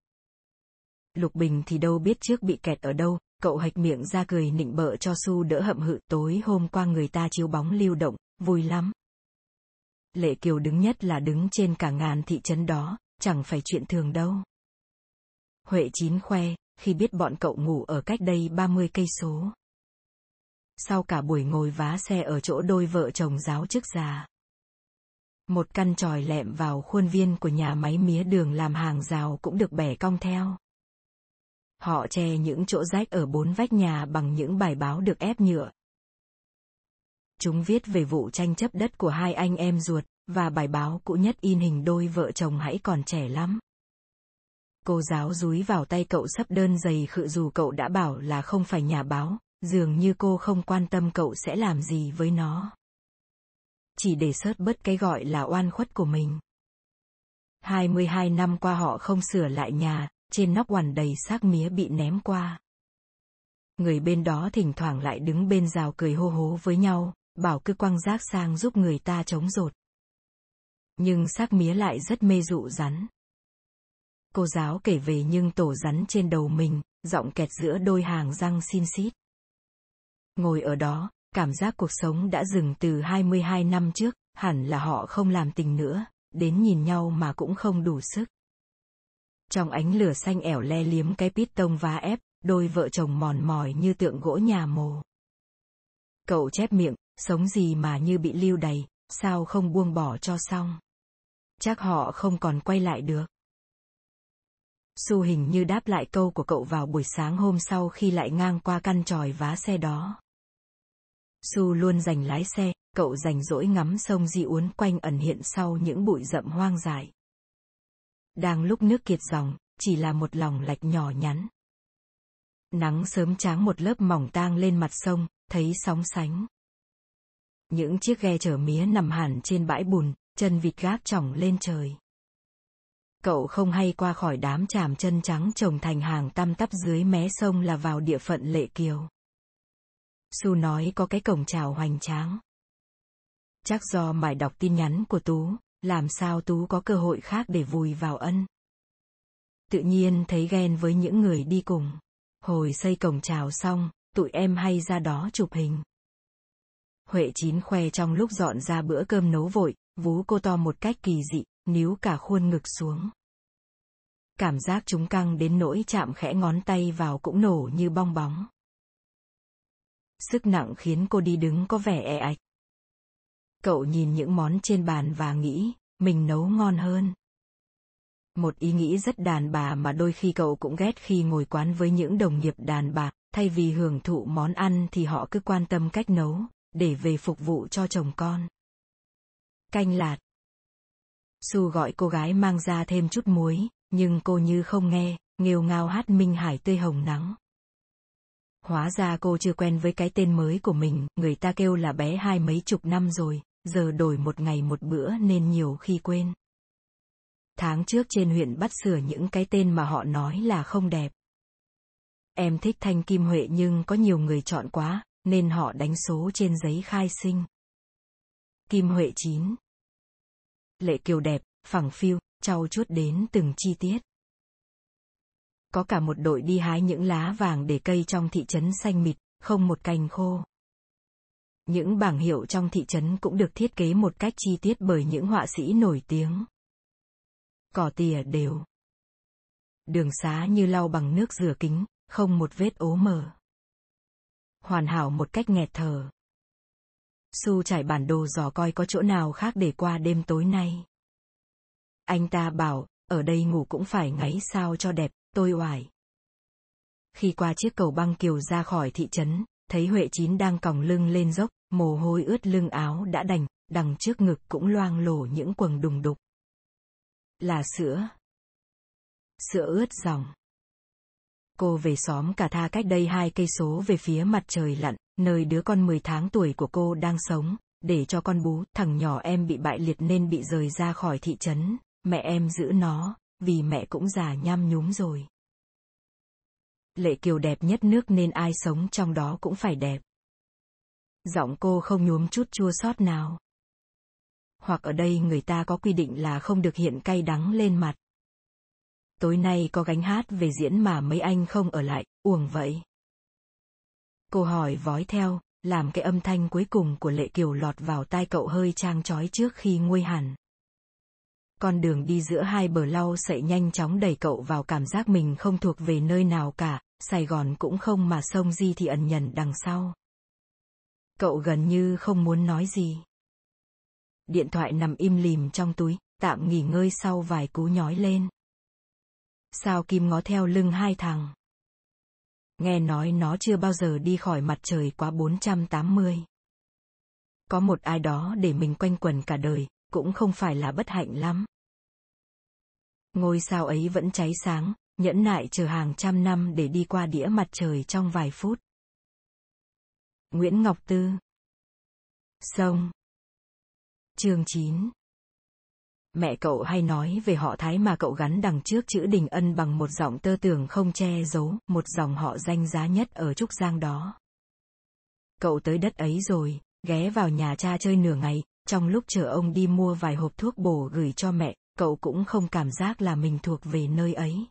Lục Bình thì đâu biết trước bị kẹt ở đâu, cậu hạch miệng ra cười nịnh bợ cho Su đỡ hậm hự. Tối hôm qua người ta chiếu bóng lưu động, vui lắm. Lệ Kiều đứng nhất là đứng trên cả ngàn thị trấn đó, chẳng phải chuyện thường đâu. Huệ Chín khoe, khi biết bọn cậu ngủ ở cách đây ba mươi cây số. Sau cả buổi ngồi vá xe ở chỗ đôi vợ chồng giáo chức già. Một căn chòi lẹm vào khuôn viên của nhà máy mía đường làm hàng rào cũng được bẻ cong theo. Họ che những chỗ rách ở bốn vách nhà bằng những bài báo được ép nhựa. Chúng viết về vụ tranh chấp đất của hai anh em ruột, và bài báo cũ nhất in hình đôi vợ chồng hãy còn trẻ lắm. Cô giáo dúi vào tay cậu sấp đơn dày khự dù cậu đã bảo là không phải nhà báo, dường như cô không quan tâm cậu sẽ làm gì với nó. Chỉ để sớt bớt cái gọi là oan khuất của mình. hai mươi hai năm qua họ không sửa lại nhà, trên nóc oằn đầy xác mía bị ném qua. Người bên đó thỉnh thoảng lại đứng bên rào cười hô hố với nhau, bảo cứ quăng rác sang giúp người ta chống dột. Nhưng xác mía lại rất mê dụ rắn. Cô giáo kể về nhưng tổ rắn trên đầu mình, giọng kẹt giữa đôi hàng răng xin xít. Ngồi ở đó, cảm giác cuộc sống đã dừng từ hai mươi hai năm trước, hẳn là họ không làm tình nữa, đến nhìn nhau mà cũng không đủ sức. Trong ánh lửa xanh ẻo le liếm cái pít tông vá ép, đôi vợ chồng mòn mỏi như tượng gỗ nhà mồ. Cậu chép miệng, sống gì mà như bị lưu đày, sao không buông bỏ cho xong. Chắc họ không còn quay lại được. Su hình như đáp lại câu của cậu vào buổi sáng hôm sau khi lại ngang qua căn chòi vá xe đó. Su luôn giành lái xe, cậu rảnh rỗi ngắm sông Di uốn quanh ẩn hiện sau những bụi rậm hoang dại. Đang lúc nước kiệt dòng, chỉ là một lòng lạch nhỏ nhắn. Nắng sớm tráng một lớp mỏng tang lên mặt sông, thấy sóng sánh. Những chiếc ghe chở mía nằm hẳn trên bãi bùn, chân vịt gác chỏng lên trời. Cậu không hay qua khỏi đám chàm chân trắng trồng thành hàng tăm tắp dưới mé sông là vào địa phận Lệ Kiều. Su nói có cái cổng chào hoành tráng. Chắc do mải đọc tin nhắn của Tú, làm sao Tú có cơ hội khác để vùi vào Ân. Tự nhiên thấy ghen với những người đi cùng. Hồi xây cổng chào xong, tụi em hay ra đó chụp hình. Huệ Chín khoe trong lúc dọn ra bữa cơm nấu vội, vú cô to một cách kỳ dị, níu cả khuôn ngực xuống. Cảm giác chúng căng đến nỗi chạm khẽ ngón tay vào cũng nổ như bong bóng. Sức nặng khiến cô đi đứng có vẻ e ạch. Cậu nhìn những món trên bàn và nghĩ, mình nấu ngon hơn. Một ý nghĩ rất đàn bà mà đôi khi cậu cũng ghét khi ngồi quán với những đồng nghiệp đàn bà, thay vì hưởng thụ món ăn thì họ cứ quan tâm cách nấu, để về phục vụ cho chồng con. Canh lạt. Su gọi cô gái mang ra thêm chút muối, nhưng cô như không nghe, nghêu ngao hát Minh Hải tươi hồng nắng. Hóa ra cô chưa quen với cái tên mới của mình, người ta kêu là bé hai mấy chục năm rồi, giờ đổi một ngày một bữa nên nhiều khi quên. Tháng trước trên huyện bắt sửa những cái tên mà họ nói là không đẹp. Em thích Thanh Kim Huệ nhưng có nhiều người chọn quá, nên họ đánh số trên giấy khai sinh. Kim Huệ chín. Lệ Kiều đẹp, phẳng phiu, trau chuốt đến từng chi tiết. Có cả một đội đi hái những lá vàng để cây trong thị trấn xanh mịt, không một cành khô. Những bảng hiệu trong thị trấn cũng được thiết kế một cách chi tiết bởi những họa sĩ nổi tiếng. Cỏ tỉa đều. Đường xá như lau bằng nước rửa kính, không một vết ố mờ. Hoàn hảo một cách nghẹt thở. Su trải bản đồ dò coi có chỗ nào khác để qua đêm tối nay. Anh ta bảo, ở đây ngủ cũng phải ngáy sao cho đẹp, tôi oải. Khi qua chiếc cầu băng kiều ra khỏi thị trấn, thấy Huệ Chín đang còng lưng lên dốc, mồ hôi ướt lưng áo đã đành, đằng trước ngực cũng loang lổ những quầng đùng đục. Là sữa. Sữa ướt dòng. Cô về xóm Cả Tha cách đây hai cây số về phía mặt trời lặn, nơi đứa con mười tháng tuổi của cô đang sống, để cho con bú. Thằng nhỏ em bị bại liệt nên bị rời ra khỏi thị trấn, mẹ em giữ nó, vì mẹ cũng già nhăm nhúm rồi. Lệ Kiều đẹp nhất nước nên ai sống trong đó cũng phải đẹp. Giọng cô không nhuốm chút chua xót nào. Hoặc ở đây người ta có quy định là không được hiện cay đắng lên mặt. Tối nay có gánh hát về diễn mà mấy anh không ở lại, uổng vậy. Cô hỏi vói theo, làm cái âm thanh cuối cùng của Lệ Kiều lọt vào tai cậu hơi trang trói trước khi nguôi hẳn. Con đường đi giữa hai bờ lau sậy nhanh chóng đẩy cậu vào cảm giác mình không thuộc về nơi nào cả, Sài Gòn cũng không mà sông Di thì ẩn nhẩn đằng sau. Cậu gần như không muốn nói gì. Điện thoại nằm im lìm trong túi, tạm nghỉ ngơi sau vài cú nhói lên. Sao Kim ngó theo lưng hai thằng. Nghe nói nó chưa bao giờ đi khỏi mặt trời quá bốn trăm tám mươi. Có một ai đó để mình quanh quẩn cả đời, cũng không phải là bất hạnh lắm. Ngôi sao ấy vẫn cháy sáng, nhẫn nại chờ hàng trăm năm để đi qua đĩa mặt trời trong vài phút. Nguyễn Ngọc Tư. Sông. Chương chín. Mẹ cậu hay nói về họ Thái mà cậu gắn đằng trước chữ Đình Ân bằng một giọng tơ tưởng không che giấu, một dòng họ danh giá nhất ở Trúc Giang đó. Cậu tới đất ấy rồi, ghé vào nhà cha chơi nửa ngày, trong lúc chờ ông đi mua vài hộp thuốc bổ gửi cho mẹ, cậu cũng không cảm giác là mình thuộc về nơi ấy.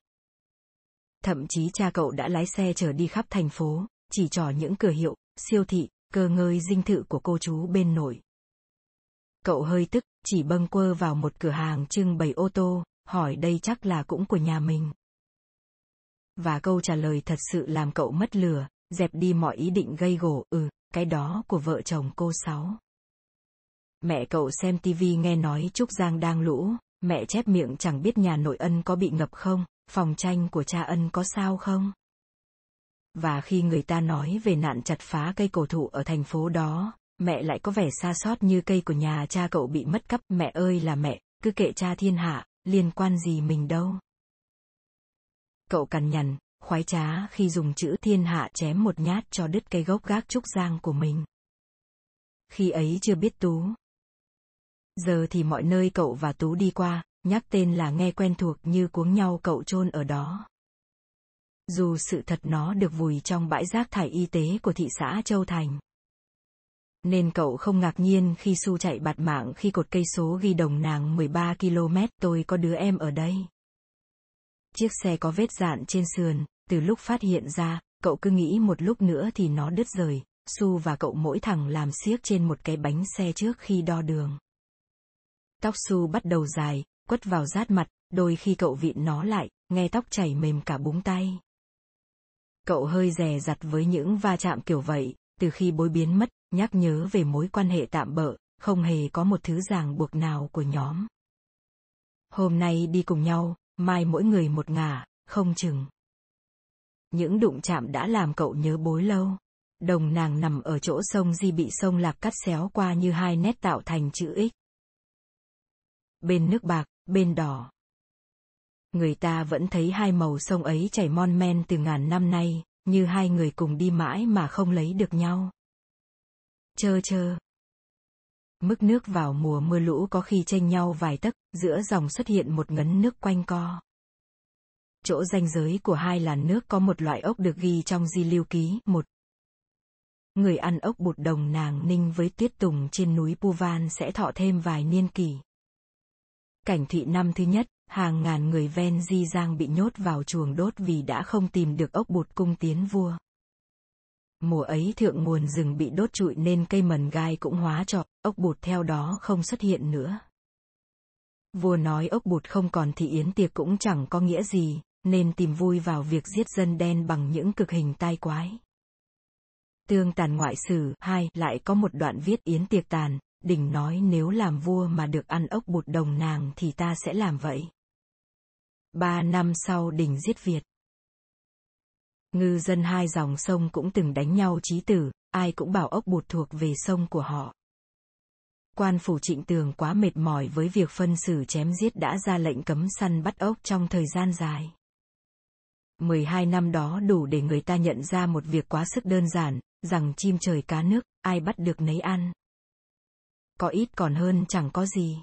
Thậm chí cha cậu đã lái xe chở đi khắp thành phố, chỉ trỏ những cửa hiệu, siêu thị, cơ ngơi dinh thự của cô chú bên nội. Cậu hơi tức, chỉ bâng quơ vào một cửa hàng trưng bày ô tô, hỏi đây chắc là cũng của nhà mình. Và câu trả lời thật sự làm cậu mất lửa, dẹp đi mọi ý định gây gổ, ừ, cái đó của vợ chồng cô Sáu. Mẹ cậu xem tivi nghe nói Trúc Giang đang lũ, mẹ chép miệng chẳng biết nhà nội Ân có bị ngập không, phòng tranh của cha Ân có sao không. Và khi người ta nói về nạn chặt phá cây cổ thụ ở thành phố đó, mẹ lại có vẻ xa xót như cây của nhà cha cậu bị mất cắp. Mẹ ơi là mẹ, cứ kệ cha thiên hạ, liên quan gì mình đâu. Cậu cằn nhằn, khoái trá khi dùng chữ thiên hạ chém một nhát cho đứt cây gốc gác Trúc Giang của mình. Khi ấy chưa biết Tú. Giờ thì mọi nơi cậu và Tú đi qua, nhắc tên là nghe quen thuộc như cuống nhau cậu chôn ở đó. Dù sự thật nó được vùi trong bãi rác thải y tế của thị xã Châu Thành. Nên cậu không ngạc nhiên khi Su chạy bạt mạng khi cột cây số ghi Đồng Nàng mười ba ki lô mét, tôi có đứa em ở đây. Chiếc xe có vết dạn trên sườn, từ lúc phát hiện ra, cậu cứ nghĩ một lúc nữa thì nó đứt rời, Su và cậu mỗi thằng làm xiếc trên một cái bánh xe trước khi đo đường. Tóc Su bắt đầu dài, quất vào rát mặt, đôi khi cậu vịn nó lại, nghe tóc chảy mềm cả búng tay. Cậu hơi dè dặt với những va chạm kiểu vậy, từ khi Bối biến mất, nhắc nhớ về mối quan hệ tạm bợ, không hề có một thứ ràng buộc nào của nhóm. Hôm nay đi cùng nhau, mai mỗi người một ngả, không chừng. Những đụng chạm đã làm cậu nhớ Bối lâu. Đồng Nàng nằm ở chỗ sông Di bị sông Lạc cắt xéo qua như hai nét tạo thành chữ X. Bên nước bạc, bên đỏ. Người ta vẫn thấy hai màu sông ấy chảy mon men từ ngàn năm nay, như hai người cùng đi mãi mà không lấy được nhau. Chơ chơ. Mức nước vào mùa mưa lũ có khi chênh nhau vài tấc, giữa dòng xuất hiện một ngấn nước quanh co. Chỗ ranh giới của hai làn nước có một loại ốc được ghi trong Di Lưu Ký. Một. Người ăn ốc bụt Đồng Nàng ninh với tuyết tùng trên núi Puvan sẽ thọ thêm vài niên kỷ. Cảnh thị năm thứ nhất, hàng ngàn người ven Di Giang bị nhốt vào chuồng đốt vì đã không tìm được ốc bột cung tiến vua. Mùa ấy thượng nguồn rừng bị đốt trụi nên cây mần gai cũng hóa trọ, ốc bột theo đó không xuất hiện nữa. Vua nói ốc bột không còn thì yến tiệc cũng chẳng có nghĩa gì, nên tìm vui vào việc giết dân đen bằng những cực hình tai quái. Tương Tàn Ngoại Sử hai lại có một đoạn viết yến tiệc tàn, Đình nói nếu làm vua mà được ăn ốc bột đồng nàng thì ta sẽ làm vậy. Ba năm sau Đình giết Việt. Ngư dân hai dòng sông cũng từng đánh nhau chí tử, ai cũng bảo ốc bột thuộc về sông của họ. Quan phủ Trịnh Tường quá mệt mỏi với việc phân xử chém giết đã ra lệnh cấm săn bắt ốc trong thời gian dài. mười hai năm đó đủ để người ta nhận ra một việc quá sức đơn giản, rằng chim trời cá nước, ai bắt được nấy ăn. Có ít còn hơn chẳng có gì.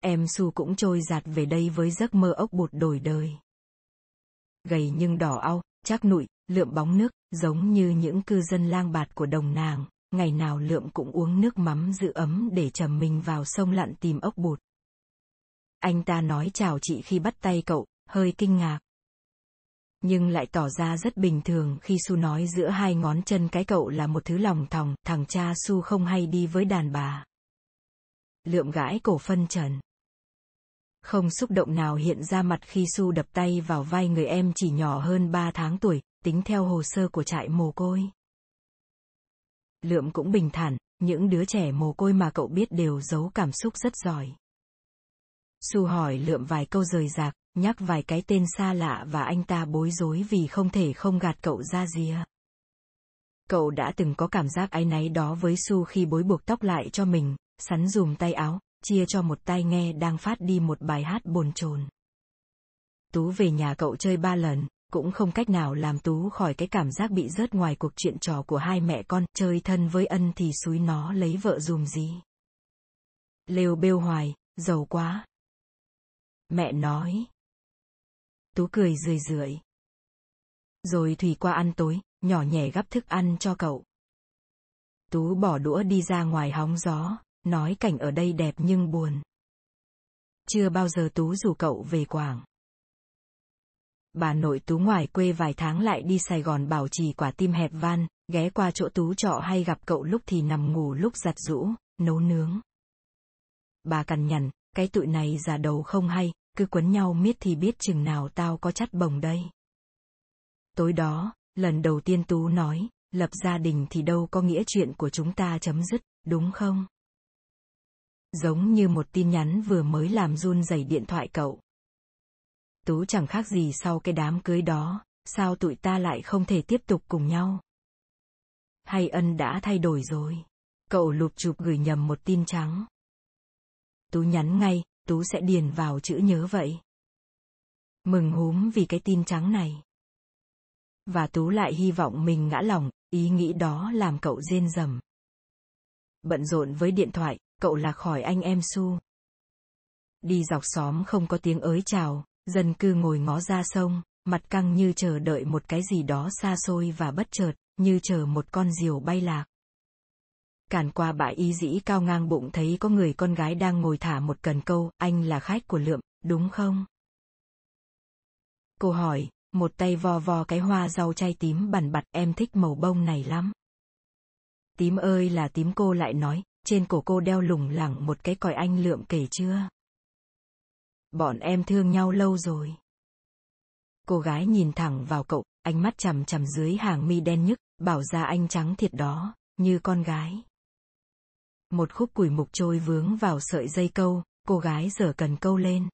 Em Su cũng trôi dạt về đây với giấc mơ ốc bột đổi đời. Gầy nhưng đỏ au, chắc nụi, lượm bóng nước, giống như những cư dân lang bạt của đồng nàng, ngày nào lượm cũng uống nước mắm giữ ấm để trầm mình vào sông lặn tìm ốc bột. Anh ta nói chào chị khi bắt tay cậu, hơi kinh ngạc. Nhưng lại tỏ ra rất bình thường khi Su nói giữa hai ngón chân cái cậu là một thứ lòng thòng, thằng cha Su không hay đi với đàn bà. Lượm gãi cổ phân trần. Không xúc động nào hiện ra mặt khi Su đập tay vào vai người em chỉ nhỏ hơn ba tháng tuổi, tính theo hồ sơ của trại mồ côi. Lượm cũng bình thản, những đứa trẻ mồ côi mà cậu biết đều giấu cảm xúc rất giỏi. Su hỏi Lượm vài câu rời rạc, nhắc vài cái tên xa lạ và anh ta bối rối vì không thể không gạt cậu ra rìa. Cậu đã từng có cảm giác áy náy đó với Su khi bối buộc tóc lại cho mình, sắn dùm tay áo, chia cho một tai nghe đang phát đi một bài hát bồn chồn. Tú về nhà cậu chơi ba lần, cũng không cách nào làm Tú khỏi cái cảm giác bị rớt ngoài cuộc chuyện trò của hai mẹ con, chơi thân với Ân thì xúi nó lấy vợ dùm gì. Lêu bêu hoài, giàu quá. Mẹ nói. Tú cười rười rượi. Rồi Thủy qua ăn tối, nhỏ nhẹ gắp thức ăn cho cậu. Tú bỏ đũa đi ra ngoài hóng gió, nói cảnh ở đây đẹp nhưng buồn. Chưa bao giờ Tú rủ cậu về Quảng. Bà nội Tú ngoài quê vài tháng lại đi Sài Gòn bảo trì quả tim hẹp van, ghé qua chỗ Tú trọ hay gặp cậu lúc thì nằm ngủ lúc giặt giũ, nấu nướng. Bà cằn nhằn, cái tụi này già đầu không hay, cứ quấn nhau miết thì biết chừng nào tao có chắt bồng đây. Tối đó, lần đầu tiên Tú nói, lập gia đình thì đâu có nghĩa chuyện của chúng ta chấm dứt, đúng không? Giống như một tin nhắn vừa mới làm run rẩy điện thoại cậu. Tú chẳng khác gì sau cái đám cưới đó, sao tụi ta lại không thể tiếp tục cùng nhau? Hay Ân đã thay đổi rồi? Cậu lụp chụp gửi nhầm một tin trắng. Tú nhắn ngay, Tú sẽ điền vào chữ nhớ vậy. Mừng húm vì cái tin trắng này. Và Tú lại hy vọng mình ngã lòng, ý nghĩ đó làm cậu rên rầm. Bận rộn với điện thoại, cậu lạc khỏi anh em Su. Đi dọc xóm không có tiếng ới chào, dân cư ngồi ngó ra sông, mặt căng như chờ đợi một cái gì đó xa xôi và bất chợt, như chờ một con diều bay lạc. Càn qua bãi Y Dĩ cao ngang bụng thấy có người con gái đang ngồi thả một cần câu, anh là khách của Lượm, đúng không? Cô hỏi, một tay vo vo cái hoa rau chay tím bằn bặt, em thích màu bông này lắm. Tím ơi là tím, cô lại nói, trên cổ cô đeo lủng lẳng một cái còi, anh Lượm kể chưa? Bọn em thương nhau lâu rồi. Cô gái nhìn thẳng vào cậu, ánh mắt chằm chằm dưới hàng mi đen nhức, bảo ra anh trắng thiệt đó, như con gái. Một khúc củi mục trôi vướng vào sợi dây câu, cô gái giở cần câu lên.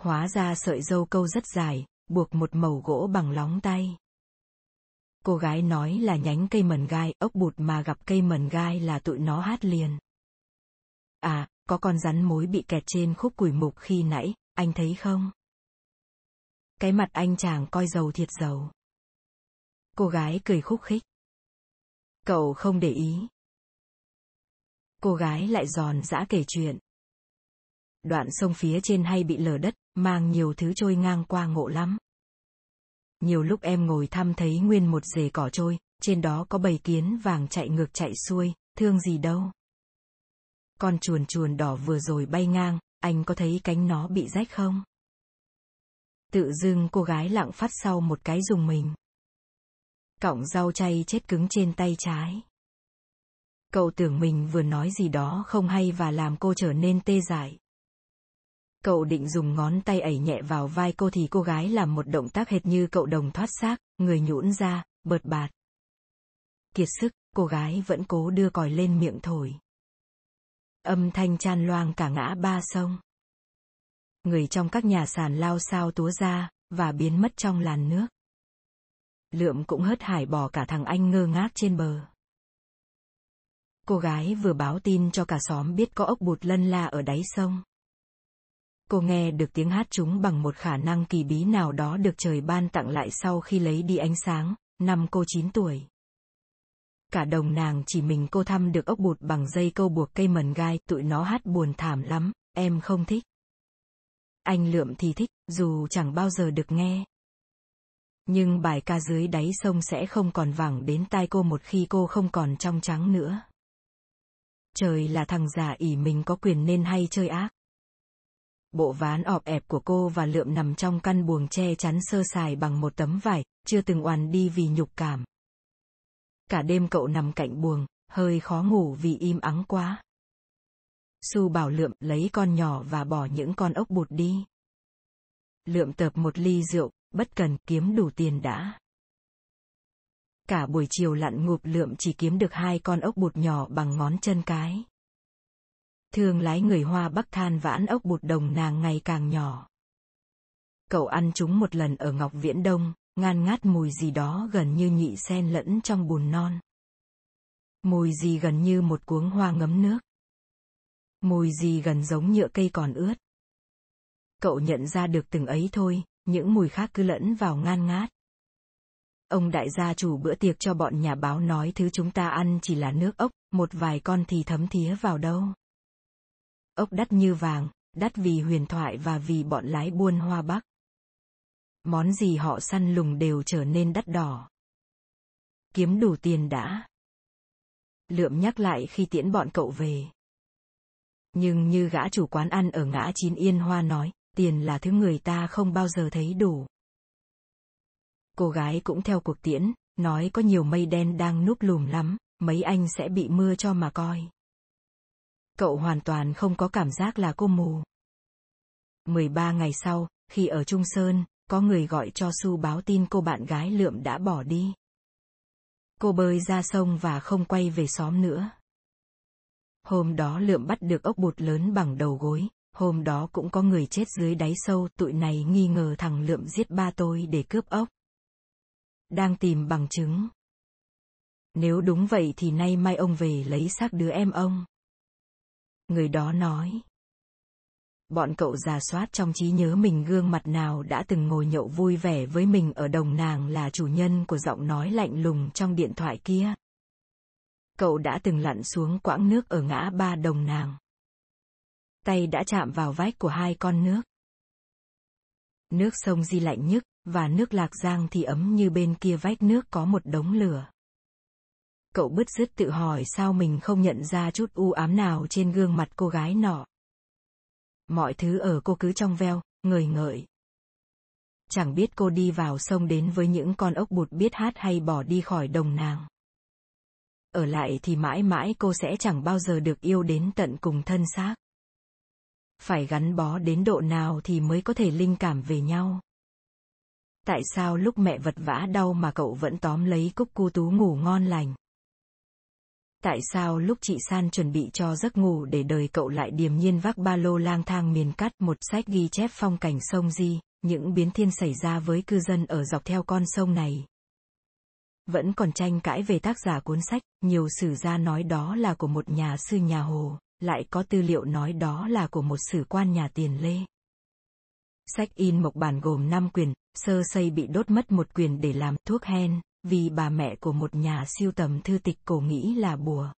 Hóa ra sợi dâu câu rất dài, buộc một mẩu gỗ bằng lóng tay. Cô gái nói là nhánh cây mần gai, ốc bột mà gặp cây mần gai là tụi nó hát liền. À, có con rắn mối bị kẹt trên khúc củi mục khi nãy, anh thấy không? Cái mặt anh chàng coi giàu thiệt giàu. Cô gái cười khúc khích. Cậu không để ý. Cô gái lại giòn giã kể chuyện. Đoạn sông phía trên hay bị lở đất, mang nhiều thứ trôi ngang qua ngộ lắm. Nhiều lúc em ngồi thăm thấy nguyên một rễ cỏ trôi, trên đó có bầy kiến vàng chạy ngược chạy xuôi, thương gì đâu. Con chuồn chuồn đỏ vừa rồi bay ngang, anh có thấy cánh nó bị rách không? Tự dưng cô gái lạng phát sau một cái rùng mình. Cọng rau chay chết cứng trên tay trái. Cậu tưởng mình vừa nói gì đó không hay và làm cô trở nên tê dại. Cậu định dùng ngón tay ẩy nhẹ vào vai cô thì cô gái làm một động tác hệt như cậu đồng thoát xác, người nhũn ra, bợt bạt. Kiệt sức, cô gái vẫn cố đưa còi lên miệng thổi. Âm thanh chan loang cả ngã ba sông. Người trong các nhà sàn lao xao túa ra, và biến mất trong làn nước. Lượm cũng hớt hải bỏ cả thằng anh ngơ ngác trên bờ. Cô gái vừa báo tin cho cả xóm biết có ốc bụt lân la ở đáy sông. Cô nghe được tiếng hát chúng bằng một khả năng kỳ bí nào đó được trời ban tặng lại sau khi lấy đi ánh sáng, năm cô chín tuổi. Cả đồng nàng chỉ mình cô thăm được ốc bụt bằng dây câu buộc cây mần gai, tụi nó hát buồn thảm lắm, em không thích. Anh Lượm thì thích, dù chẳng bao giờ được nghe. Nhưng bài ca dưới đáy sông sẽ không còn vẳng đến tai cô một khi cô không còn trong trắng nữa. Trời là thằng già ỷ mình có quyền nên hay chơi ác. Bộ ván ọp ẹp của cô và Lượm nằm trong căn buồng che chắn sơ sài bằng một tấm vải, chưa từng oằn đi vì nhục cảm. Cả đêm cậu nằm cạnh buồng, hơi khó ngủ vì im ắng quá. Su bảo Lượm lấy con nhỏ và bỏ những con ốc bụt đi. Lượm tợp một ly rượu, bất cần kiếm đủ tiền đã. Cả buổi chiều lặn ngụp Lượm chỉ kiếm được hai con ốc bụt nhỏ bằng ngón chân cái. Thương lái người Hoa Bắc than vãn ốc bụt đồng nàng ngày càng nhỏ. Cậu ăn chúng một lần ở Ngọc Viễn Đông, ngan ngát mùi gì đó gần như nhị sen lẫn trong bùn non. Mùi gì gần như một cuống hoa ngấm nước. Mùi gì gần giống nhựa cây còn ướt. Cậu nhận ra được từng ấy thôi, những mùi khác cứ lẫn vào ngan ngát. Ông đại gia chủ bữa tiệc cho bọn nhà báo nói thứ chúng ta ăn chỉ là nước ốc, một vài con thì thấm thía vào đâu. Ốc đắt như vàng, đắt vì huyền thoại và vì bọn lái buôn Hoa Bắc. Món gì họ săn lùng đều trở nên đắt đỏ. Kiếm đủ tiền đã. Lượm nhắc lại khi tiễn bọn cậu về. Nhưng như gã chủ quán ăn ở ngã Chín Yên Hoa nói, tiền là thứ người ta không bao giờ thấy đủ. Cô gái cũng theo cuộc tiễn, nói có nhiều mây đen đang núp lùm lắm, mấy anh sẽ bị mưa cho mà coi. Cậu hoàn toàn không có cảm giác là cô mù. mười ba ngày sau, khi ở Trung Sơn, có người gọi cho Su báo tin cô bạn gái Lượm đã bỏ đi. Cô bơi ra sông và không quay về xóm nữa. Hôm đó Lượm bắt được ốc bụt lớn bằng đầu gối, hôm đó cũng có người chết dưới đáy sâu, tụi này nghi ngờ thằng Lượm giết ba tôi để cướp ốc. Đang tìm bằng chứng. Nếu đúng vậy thì nay mai ông về lấy xác đứa em ông. Người đó nói. Bọn cậu rà soát trong trí nhớ mình gương mặt nào đã từng ngồi nhậu vui vẻ với mình ở đồng nàng là chủ nhân của giọng nói lạnh lùng trong điện thoại kia. Cậu đã từng lặn xuống quãng nước ở ngã ba đồng nàng. Tay đã chạm vào vách của hai con nước. Nước sông Di lạnh nhức, và nước Lạc Giang thì ấm như bên kia vách nước có một đống lửa. Cậu bứt rứt tự hỏi sao mình không nhận ra chút u ám nào trên gương mặt cô gái nọ. Mọi thứ ở cô cứ trong veo, ngời ngợi. Chẳng biết cô đi vào sông đến với những con ốc bụt biết hát hay bỏ đi khỏi đồng nàng. Ở lại thì mãi mãi cô sẽ chẳng bao giờ được yêu đến tận cùng thân xác. Phải gắn bó đến độ nào thì mới có thể linh cảm về nhau. Tại sao lúc mẹ vật vã đau mà cậu vẫn tóm lấy cúc cu tú ngủ ngon lành? Tại sao lúc chị San chuẩn bị cho giấc ngủ để đời cậu lại điềm nhiên vác ba lô lang thang miền cắt một sách ghi chép phong cảnh sông Di, những biến thiên xảy ra với cư dân ở dọc theo con sông này? Vẫn còn tranh cãi về tác giả cuốn sách, nhiều sử gia nói đó là của một nhà sư nhà Hồ, lại có tư liệu nói đó là của một sử quan nhà Tiền Lê. Sách in mộc bản gồm năm quyển, sơ xây bị đốt mất một quyển để làm thuốc hen, vì bà mẹ của một nhà sưu tầm thư tịch cổ nghĩ là bùa.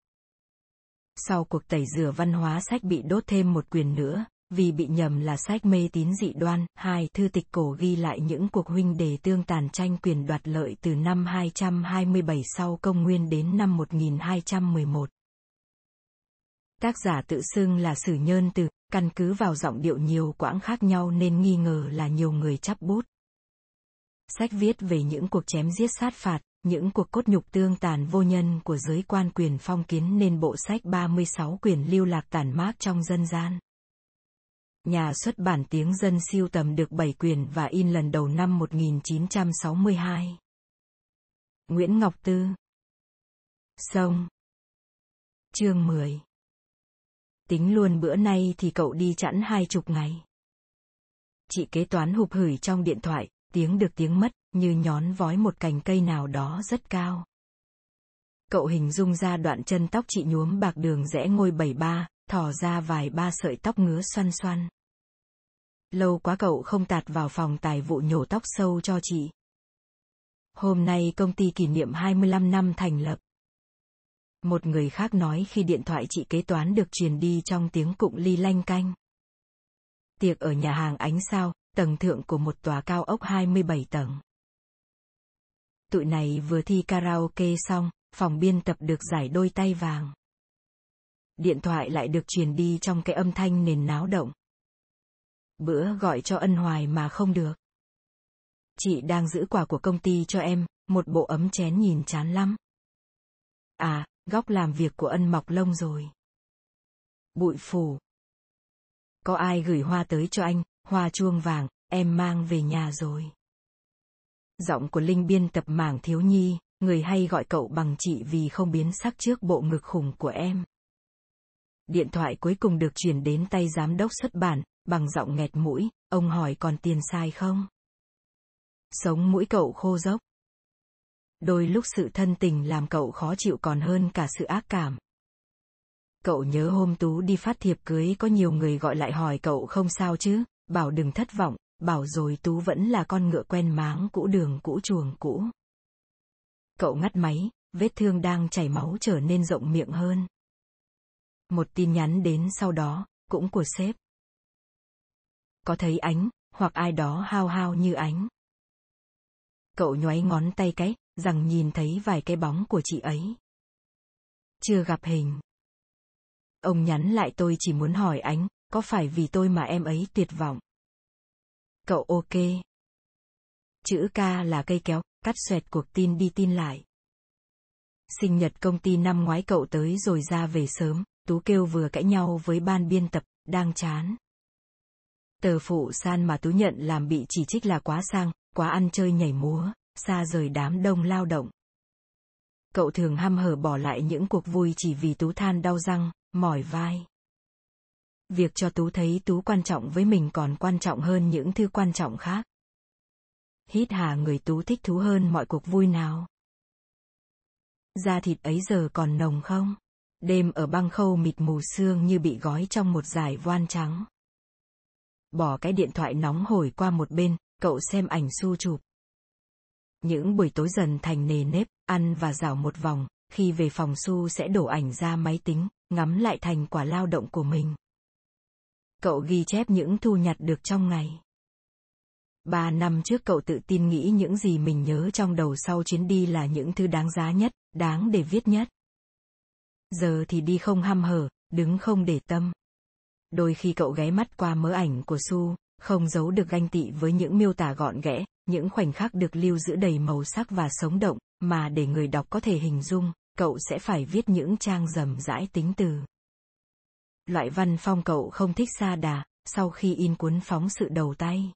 Sau cuộc tẩy rửa văn hóa sách bị đốt thêm một quyển nữa, vì bị nhầm là sách mê tín dị đoan. Hai thư tịch cổ ghi lại những cuộc huynh đệ tương tàn tranh quyền đoạt lợi từ năm hai trăm hai mươi bảy sau công nguyên đến năm một nghìn hai trăm mười một. Tác giả tự xưng là Sử Nhơn Từ, Căn cứ vào giọng điệu nhiều quãng khác nhau nên nghi ngờ là nhiều người chắp bút. Sách viết về những cuộc chém giết sát phạt, những cuộc cốt nhục tương tàn vô nhân của giới quan quyền phong kiến nên bộ sách ba mươi sáu quyển lưu lạc tản mát trong dân gian. Nhà xuất bản Tiếng Dân sưu tầm được bảy quyển và in lần đầu năm một nghìn chín trăm sáu mươi hai. Nguyễn Ngọc Tư. Sông. Chương mười. Tính luôn bữa nay thì cậu đi chẵn hai chục ngày. Chị kế toán hụp hửi trong điện thoại, tiếng được tiếng mất, như nhón vói một cành cây nào đó rất cao. Cậu hình dung ra đoạn chân tóc chị nhuốm bạc đường rẽ ngôi bảy ba, thò ra vài ba sợi tóc ngứa xoăn xoăn. Lâu quá cậu không tạt vào phòng tài vụ nhổ tóc sâu cho chị. Hôm nay công ty kỷ niệm hai mươi lăm năm thành lập. Một người khác nói khi điện thoại chị kế toán được truyền đi trong tiếng cụng ly lanh canh. Tiệc ở nhà hàng Ánh Sao, tầng thượng của một tòa cao ốc hai mươi bảy tầng. Tụi này vừa thi karaoke xong, phòng biên tập được giải đôi tay vàng. Điện thoại lại được truyền đi trong cái âm thanh nền náo động. Bữa gọi cho Ân Hoài mà không được. Chị đang giữ quà của công ty cho em, một bộ ấm chén nhìn chán lắm. À, góc làm việc của Ân mọc lông rồi. Bụi phủ. Có ai gửi hoa tới cho anh, hoa chuông vàng, em mang về nhà rồi. Giọng của Linh biên tập mảng thiếu nhi, người hay gọi cậu bằng chị vì không biến sắc trước bộ ngực khủng của em. Điện thoại cuối cùng được chuyển đến tay giám đốc xuất bản, bằng giọng nghẹt mũi, ông hỏi còn tiền sai không? Sống mũi cậu khô rốc. Đôi lúc sự thân tình làm cậu khó chịu còn hơn cả sự ác cảm. Cậu nhớ hôm Tú đi phát thiệp cưới có nhiều người gọi lại hỏi cậu không sao chứ, bảo đừng thất vọng, bảo rồi Tú vẫn là con ngựa quen máng cũ đường cũ chuồng cũ. Cậu ngắt máy, vết thương đang chảy máu trở nên rộng miệng hơn. Một tin nhắn đến sau đó, cũng của sếp. Có thấy Ánh, hoặc ai đó hao hao như Ánh. Cậu nhoáy ngón tay cái, rằng nhìn thấy vài cái bóng của chị ấy. Chưa gặp hình. Ông nhắn lại tôi chỉ muốn hỏi Ánh, có phải vì tôi mà em ấy tuyệt vọng? Cậu ok. Chữ K là cây kéo, cắt xoẹt cuộc tin đi tin lại. Sinh nhật công ty năm ngoái cậu tới rồi ra về sớm, Tú kêu vừa cãi nhau với ban biên tập, đang chán. Tờ phụ san mà Tú nhận làm bị chỉ trích là quá sang, quá ăn chơi nhảy múa, xa rời đám đông lao động. Cậu thường hăm hở bỏ lại những cuộc vui chỉ vì Tú than đau răng, mỏi vai. Việc cho Tú thấy Tú quan trọng với mình còn quan trọng hơn những thứ quan trọng khác. Hít hà người Tú thích thú hơn mọi cuộc vui nào. Da thịt ấy giờ còn nồng không? Đêm ở băng khâu mịt mù sương như bị gói trong một dải voan trắng. Bỏ cái điện thoại nóng hổi qua một bên, cậu xem ảnh su chụp. Những buổi tối dần thành nề nếp, ăn và rảo một vòng, khi về phòng Su sẽ đổ ảnh ra máy tính, ngắm lại thành quả lao động của mình. Cậu ghi chép những thu nhặt được trong ngày. Ba năm trước cậu tự tin nghĩ những gì mình nhớ trong đầu sau chuyến đi là những thứ đáng giá nhất, đáng để viết nhất. Giờ thì đi không hăm hở, đứng không để tâm. Đôi khi cậu ghé mắt qua mớ ảnh của Su, không giấu được ganh tị với những miêu tả gọn ghẽ, những khoảnh khắc được lưu giữ đầy màu sắc và sống động, mà để người đọc có thể hình dung, cậu sẽ phải viết những trang rầm rãi tính từ. Loại văn phong cậu không thích sa đà, sau khi in cuốn phóng sự đầu tay.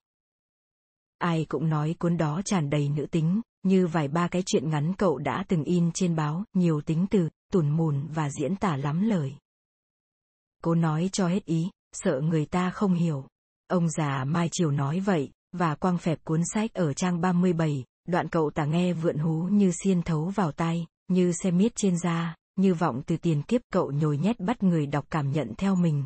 Ai cũng nói cuốn đó tràn đầy nữ tính, như vài ba cái chuyện ngắn cậu đã từng in trên báo, nhiều tính từ, tủn mùn và diễn tả lắm lời. Cố nói cho hết ý, sợ người ta không hiểu. Ông già Mai Triều nói vậy, và quang phẹp cuốn sách ở trang ba mươi bảy, đoạn cậu tả nghe vượn hú như xiên thấu vào tai, như xe miết trên da, như vọng từ tiền kiếp cậu nhồi nhét bắt người đọc cảm nhận theo mình.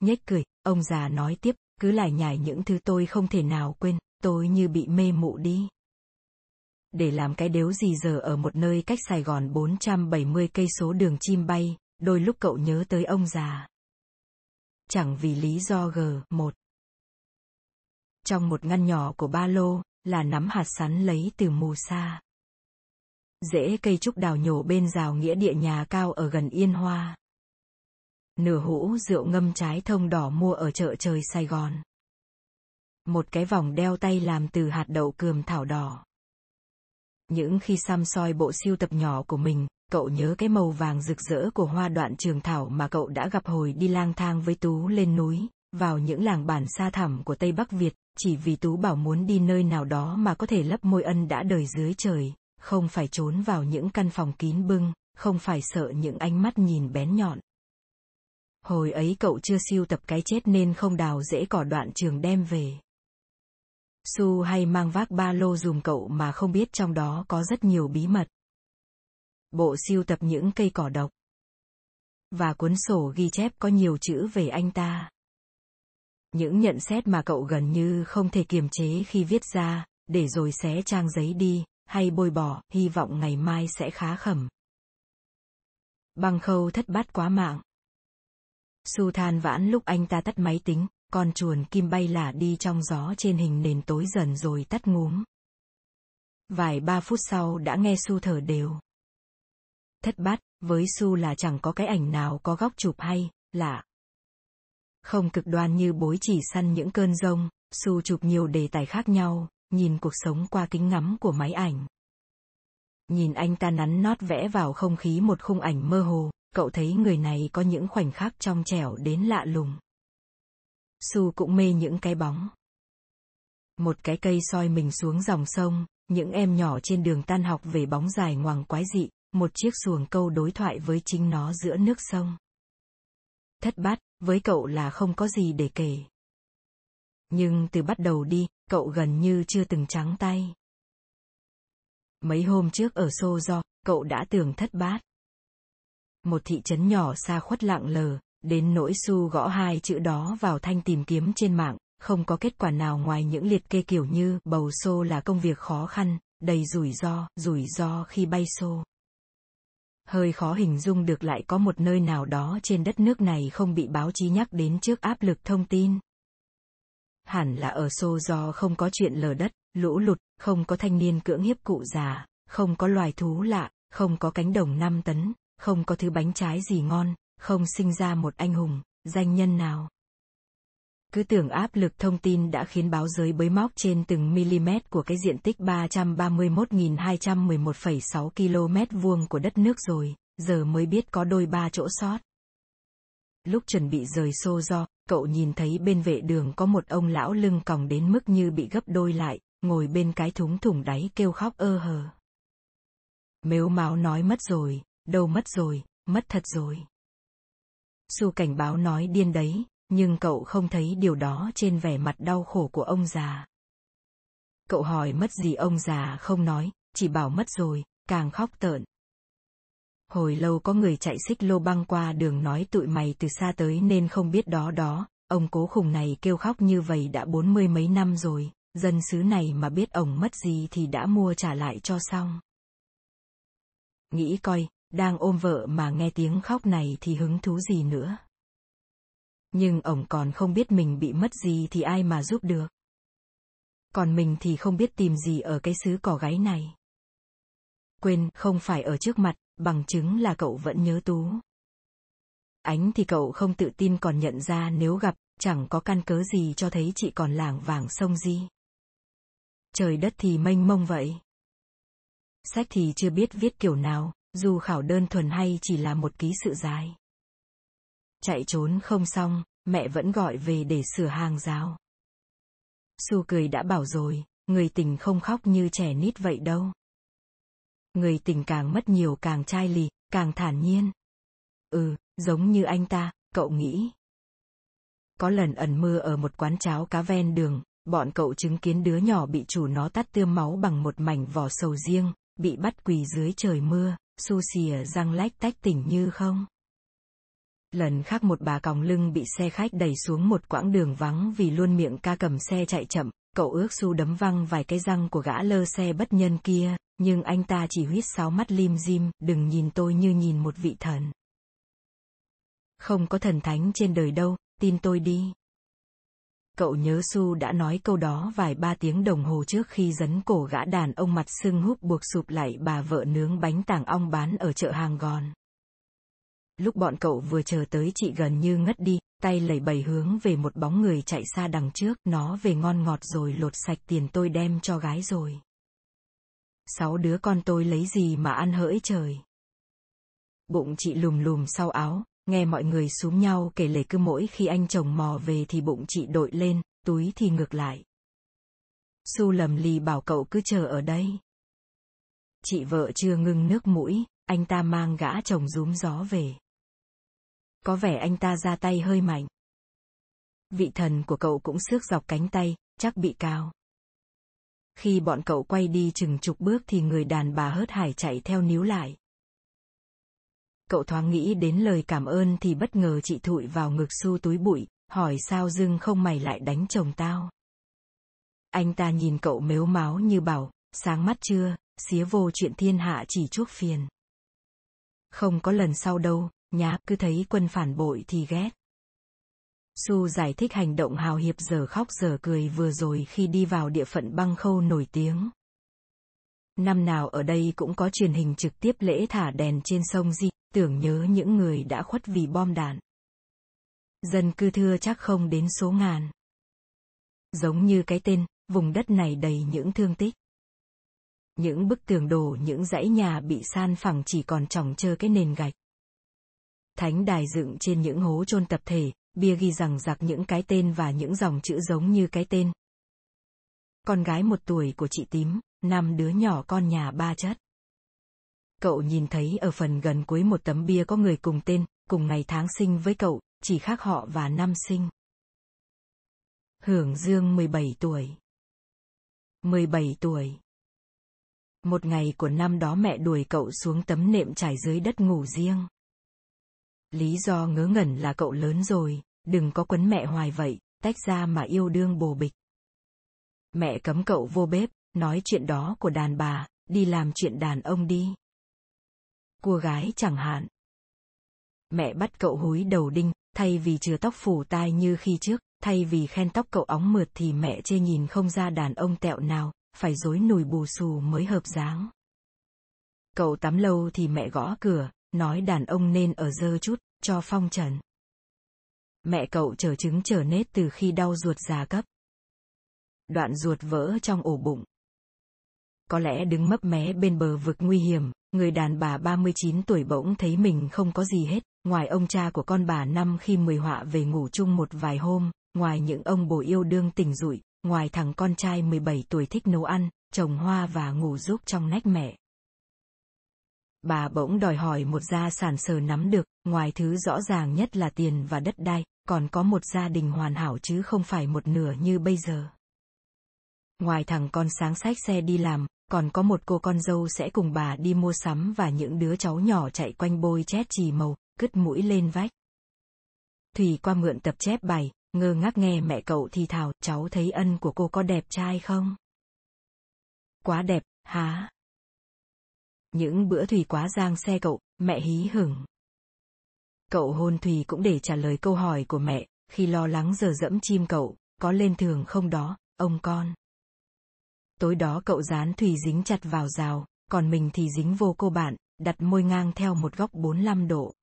Nhếch cười, ông già nói tiếp, cứ lải nhải những thứ tôi không thể nào quên, tôi như bị mê mụ đi. Để làm cái đếu gì giờ ở một nơi cách Sài Gòn bốn trăm bảy mươi cây số đường chim bay, đôi lúc cậu nhớ tới ông già. Chẳng vì lý do G một. Trong một ngăn nhỏ của ba lô, là nắm hạt sắn lấy từ mù sa. Rễ cây trúc đào nhổ bên rào nghĩa địa nhà cao ở gần Yên Hoa. nửa hũ rượu ngâm trái thông đỏ mua ở chợ trời Sài Gòn. Một cái vòng đeo tay làm từ hạt đậu cườm thảo đỏ. Những khi săm soi bộ sưu tập nhỏ của mình, cậu nhớ cái màu vàng rực rỡ của hoa đoạn trường thảo mà cậu đã gặp hồi đi lang thang với Tú lên núi, vào những làng bản xa thẳm của Tây Bắc Việt, chỉ vì Tú bảo muốn đi nơi nào đó mà có thể lấp môi ân đã đời dưới trời, không phải trốn vào những căn phòng kín bưng, không phải sợ những ánh mắt nhìn bén nhọn. Hồi ấy cậu chưa sưu tập cái chết nên không đào rễ cỏ đoạn trường đem về. Su hay mang vác ba lô dùm cậu mà không biết trong đó có rất nhiều bí mật. Bộ sưu tập những cây cỏ độc. Và cuốn sổ ghi chép có nhiều chữ về anh ta. Những nhận xét mà cậu gần như không thể kiềm chế khi viết ra, để rồi xé trang giấy đi, hay bôi bỏ, hy vọng ngày mai sẽ khá khẩm. Băng Khâu thất bát quá mạng. Su than vãn lúc anh ta tắt máy tính, con chuồn kim bay lả đi trong gió trên hình nền tối dần rồi tắt ngúm. Vài ba phút sau đã nghe Su thở đều. Thất bát, với Su là chẳng có cái ảnh nào có góc chụp hay, lạ. Không cực đoan như Bối chỉ săn những cơn giông, Su chụp nhiều đề tài khác nhau, nhìn cuộc sống qua kính ngắm của máy ảnh. Nhìn anh ta nắn nót vẽ vào không khí một khung ảnh mơ hồ, cậu thấy người này có những khoảnh khắc trong trẻo đến lạ lùng. Su cũng mê những cái bóng. Một cái cây soi mình xuống dòng sông, những em nhỏ trên đường tan học về bóng dài ngoằng quái dị, một chiếc xuồng câu đối thoại với chính nó giữa nước sông. Thất bát, với cậu là không có gì để kể. Nhưng từ bắt đầu đi, cậu gần như chưa từng trắng tay. Mấy hôm trước ở Sô Do, cậu đã tưởng thất bát. Một thị trấn nhỏ xa khuất lặng lờ, đến nỗi Su gõ hai chữ đó vào thanh tìm kiếm trên mạng, không có kết quả nào ngoài những liệt kê kiểu như bầu xô là công việc khó khăn, đầy rủi ro, rủi ro khi bay xô. Hơi khó hình dung được lại có một nơi nào đó trên đất nước này không bị báo chí nhắc đến trước áp lực thông tin. Hẳn là ở Sô Do không có chuyện lở đất, lũ lụt, không có thanh niên cưỡng hiếp cụ già, không có loài thú lạ, không có cánh đồng năm tấn, không có thứ bánh trái gì ngon, không sinh ra một anh hùng, danh nhân nào. Cứ tưởng áp lực thông tin đã khiến báo giới bới móc trên từng mm của cái diện tích ba trăm ba mươi mốt nghìn hai trăm mười một phẩy sáu ki lô mét vuông của đất nước rồi, giờ mới biết có đôi ba chỗ sót. Lúc chuẩn bị rời Sô Do, cậu nhìn thấy bên vệ đường có một ông lão lưng còng đến mức như bị gấp đôi lại, ngồi bên cái thúng thủng đáy kêu khóc ơ hờ. Mếu máo nói mất rồi, đâu mất rồi, mất thật rồi. Su cảnh báo nói điên đấy, nhưng cậu không thấy điều đó trên vẻ mặt đau khổ của ông già. Cậu hỏi mất gì ông già không nói, chỉ bảo mất rồi, càng khóc tợn. Hồi lâu có người chạy xích lô băng qua đường nói tụi mày từ xa tới nên không biết đó đó, ông cố khùng này kêu khóc như vậy đã bốn mươi mấy năm rồi, dân xứ này mà biết ổng mất gì thì đã mua trả lại cho xong. Nghĩ coi, đang ôm vợ mà nghe tiếng khóc này thì hứng thú gì nữa. Nhưng ổng còn không biết mình bị mất gì thì ai mà giúp được. Còn mình thì không biết tìm gì ở cái xứ cỏ gáy này. Quên, không phải ở trước mặt, bằng chứng là cậu vẫn nhớ Tú. Ánh thì cậu không tự tin còn nhận ra nếu gặp, chẳng có căn cớ gì cho thấy chị còn lảng vảng sông gì. Trời đất thì mênh mông vậy. Sách thì chưa biết viết kiểu nào, dù khảo đơn thuần hay chỉ là một ký sự dài. Chạy trốn không xong, mẹ vẫn gọi về để sửa hàng rào. Su cười đã bảo rồi, người tình không khóc như trẻ nít vậy đâu. Người tình càng mất nhiều càng chai lì, càng thản nhiên. Ừ, giống như anh ta, cậu nghĩ. Có lần ẩn mưa ở một quán cháo cá ven đường, bọn cậu chứng kiến đứa nhỏ bị chủ nó tát tươm máu bằng một mảnh vỏ sầu riêng, bị bắt quỳ dưới trời mưa, Su xìa răng lách tách tỉnh như không. Lần khác một bà còng lưng bị xe khách đẩy xuống một quãng đường vắng vì luôn miệng ca cầm xe chạy chậm, cậu ước Su đấm văng vài cái răng của gã lơ xe bất nhân kia, nhưng anh ta chỉ huýt sáo mắt lim dim, đừng nhìn tôi như nhìn một vị thần. Không có thần thánh trên đời đâu, tin tôi đi. Cậu nhớ Su đã nói câu đó vài ba tiếng đồng hồ trước khi dấn cổ gã đàn ông mặt sưng húp buộc sụp lại bà vợ nướng bánh tàng ong bán ở chợ hàng Gòn. Lúc bọn cậu vừa chờ tới, chị gần như ngất đi, tay lẩy bẩy hướng về một bóng người chạy xa đằng trước. Nó về ngon ngọt rồi, lột sạch tiền tôi đem cho gái rồi. Sáu đứa con tôi lấy gì mà ăn hỡi trời. Bụng chị lùm lùm sau áo, nghe mọi người xúm nhau kể lể, cứ mỗi khi anh chồng mò về thì bụng chị đội lên, túi thì ngược lại. Su lầm lì bảo cậu cứ chờ ở đây. Chị vợ chưa ngưng nước mũi, anh ta mang gã chồng rúm gió về. Có vẻ anh ta ra tay hơi mạnh. Vị thần của cậu cũng xước dọc cánh tay, chắc bị cao. Khi bọn cậu quay đi chừng chục bước thì người đàn bà hớt hải chạy theo níu lại. Cậu thoáng nghĩ đến lời cảm ơn thì bất ngờ chị thụi vào ngực Su túi bụi, hỏi sao dưng không mày lại đánh chồng tao. Anh ta nhìn cậu mếu máu như bảo, sáng mắt chưa, xía vô chuyện thiên hạ chỉ chuốc phiền. Không có lần sau đâu, nhá, cứ thấy quân phản bội thì ghét. Su giải thích hành động hào hiệp giờ khóc giờ cười vừa rồi khi đi vào địa phận Băng Khâu nổi tiếng. Năm nào ở đây cũng có truyền hình trực tiếp lễ thả đèn trên sông Di, tưởng nhớ những người đã khuất vì bom đạn. Dân cư thưa chắc không đến số ngàn. Giống như cái tên, vùng đất này đầy những thương tích. Những bức tường đổ, những dãy nhà bị san phẳng chỉ còn chỏng trơ cái nền gạch. Thánh đài dựng trên những hố chôn tập thể, bia ghi rằng giặc những cái tên và những dòng chữ giống như cái tên. Con gái một tuổi của chị Tím, năm đứa nhỏ con nhà ba chất. Cậu nhìn thấy ở phần gần cuối một tấm bia có người cùng tên, cùng ngày tháng sinh với cậu, chỉ khác họ và năm sinh. Hưởng Dương mười bảy tuổi. mười bảy tuổi. Một ngày của năm đó mẹ đuổi cậu xuống tấm nệm trải dưới đất ngủ riêng. Lý do ngớ ngẩn là cậu lớn rồi, đừng có quấn mẹ hoài vậy, tách ra mà yêu đương bồ bịch. Mẹ cấm cậu vô bếp, nói chuyện đó của đàn bà, đi làm chuyện đàn ông đi. Cua gái chẳng hạn. Mẹ bắt cậu húi đầu đinh, thay vì chừa tóc phủ tai như khi trước, thay vì khen tóc cậu óng mượt thì mẹ chê nhìn không ra đàn ông tẹo nào, phải rối nùi bù xù mới hợp dáng. Cậu tắm lâu thì mẹ gõ cửa, nói đàn ông nên ở dơ chút, cho phong trần. Mẹ cậu trở chứng trở nết từ khi đau ruột già cấp. Đoạn ruột vỡ trong ổ bụng. Có lẽ đứng mấp mé bên bờ vực nguy hiểm, người đàn bà ba mươi chín tuổi bỗng thấy mình không có gì hết, ngoài ông cha của con bà năm khi mười họa về ngủ chung một vài hôm, ngoài những ông bồ yêu đương tình rụi, ngoài thằng con trai mười bảy tuổi thích nấu ăn, trồng hoa và ngủ giúp trong nách mẹ. Bà bỗng đòi hỏi một gia sản sờ nắm được, ngoài thứ rõ ràng nhất là tiền và đất đai, còn có một gia đình hoàn hảo chứ không phải một nửa như bây giờ. Ngoài thằng con sáng xách xe đi làm, còn có một cô con dâu sẽ cùng bà đi mua sắm và những đứa cháu nhỏ chạy quanh bôi chét chì màu, cứt mũi lên vách. Thùy qua mượn tập chép bài, ngơ ngác nghe mẹ cậu thì thào, cháu thấy ân của cô có đẹp trai không? Quá đẹp, há. Những bữa Thùy quá giang xe cậu, mẹ hí hửng. Cậu hôn Thùy cũng để trả lời câu hỏi của mẹ, khi lo lắng giờ dẫm chim cậu, có lên thường không đó, ông con. Tối đó cậu dán Thùy dính chặt vào rào, còn mình thì dính vô cô bạn, đặt môi ngang theo một góc bốn mươi lăm độ.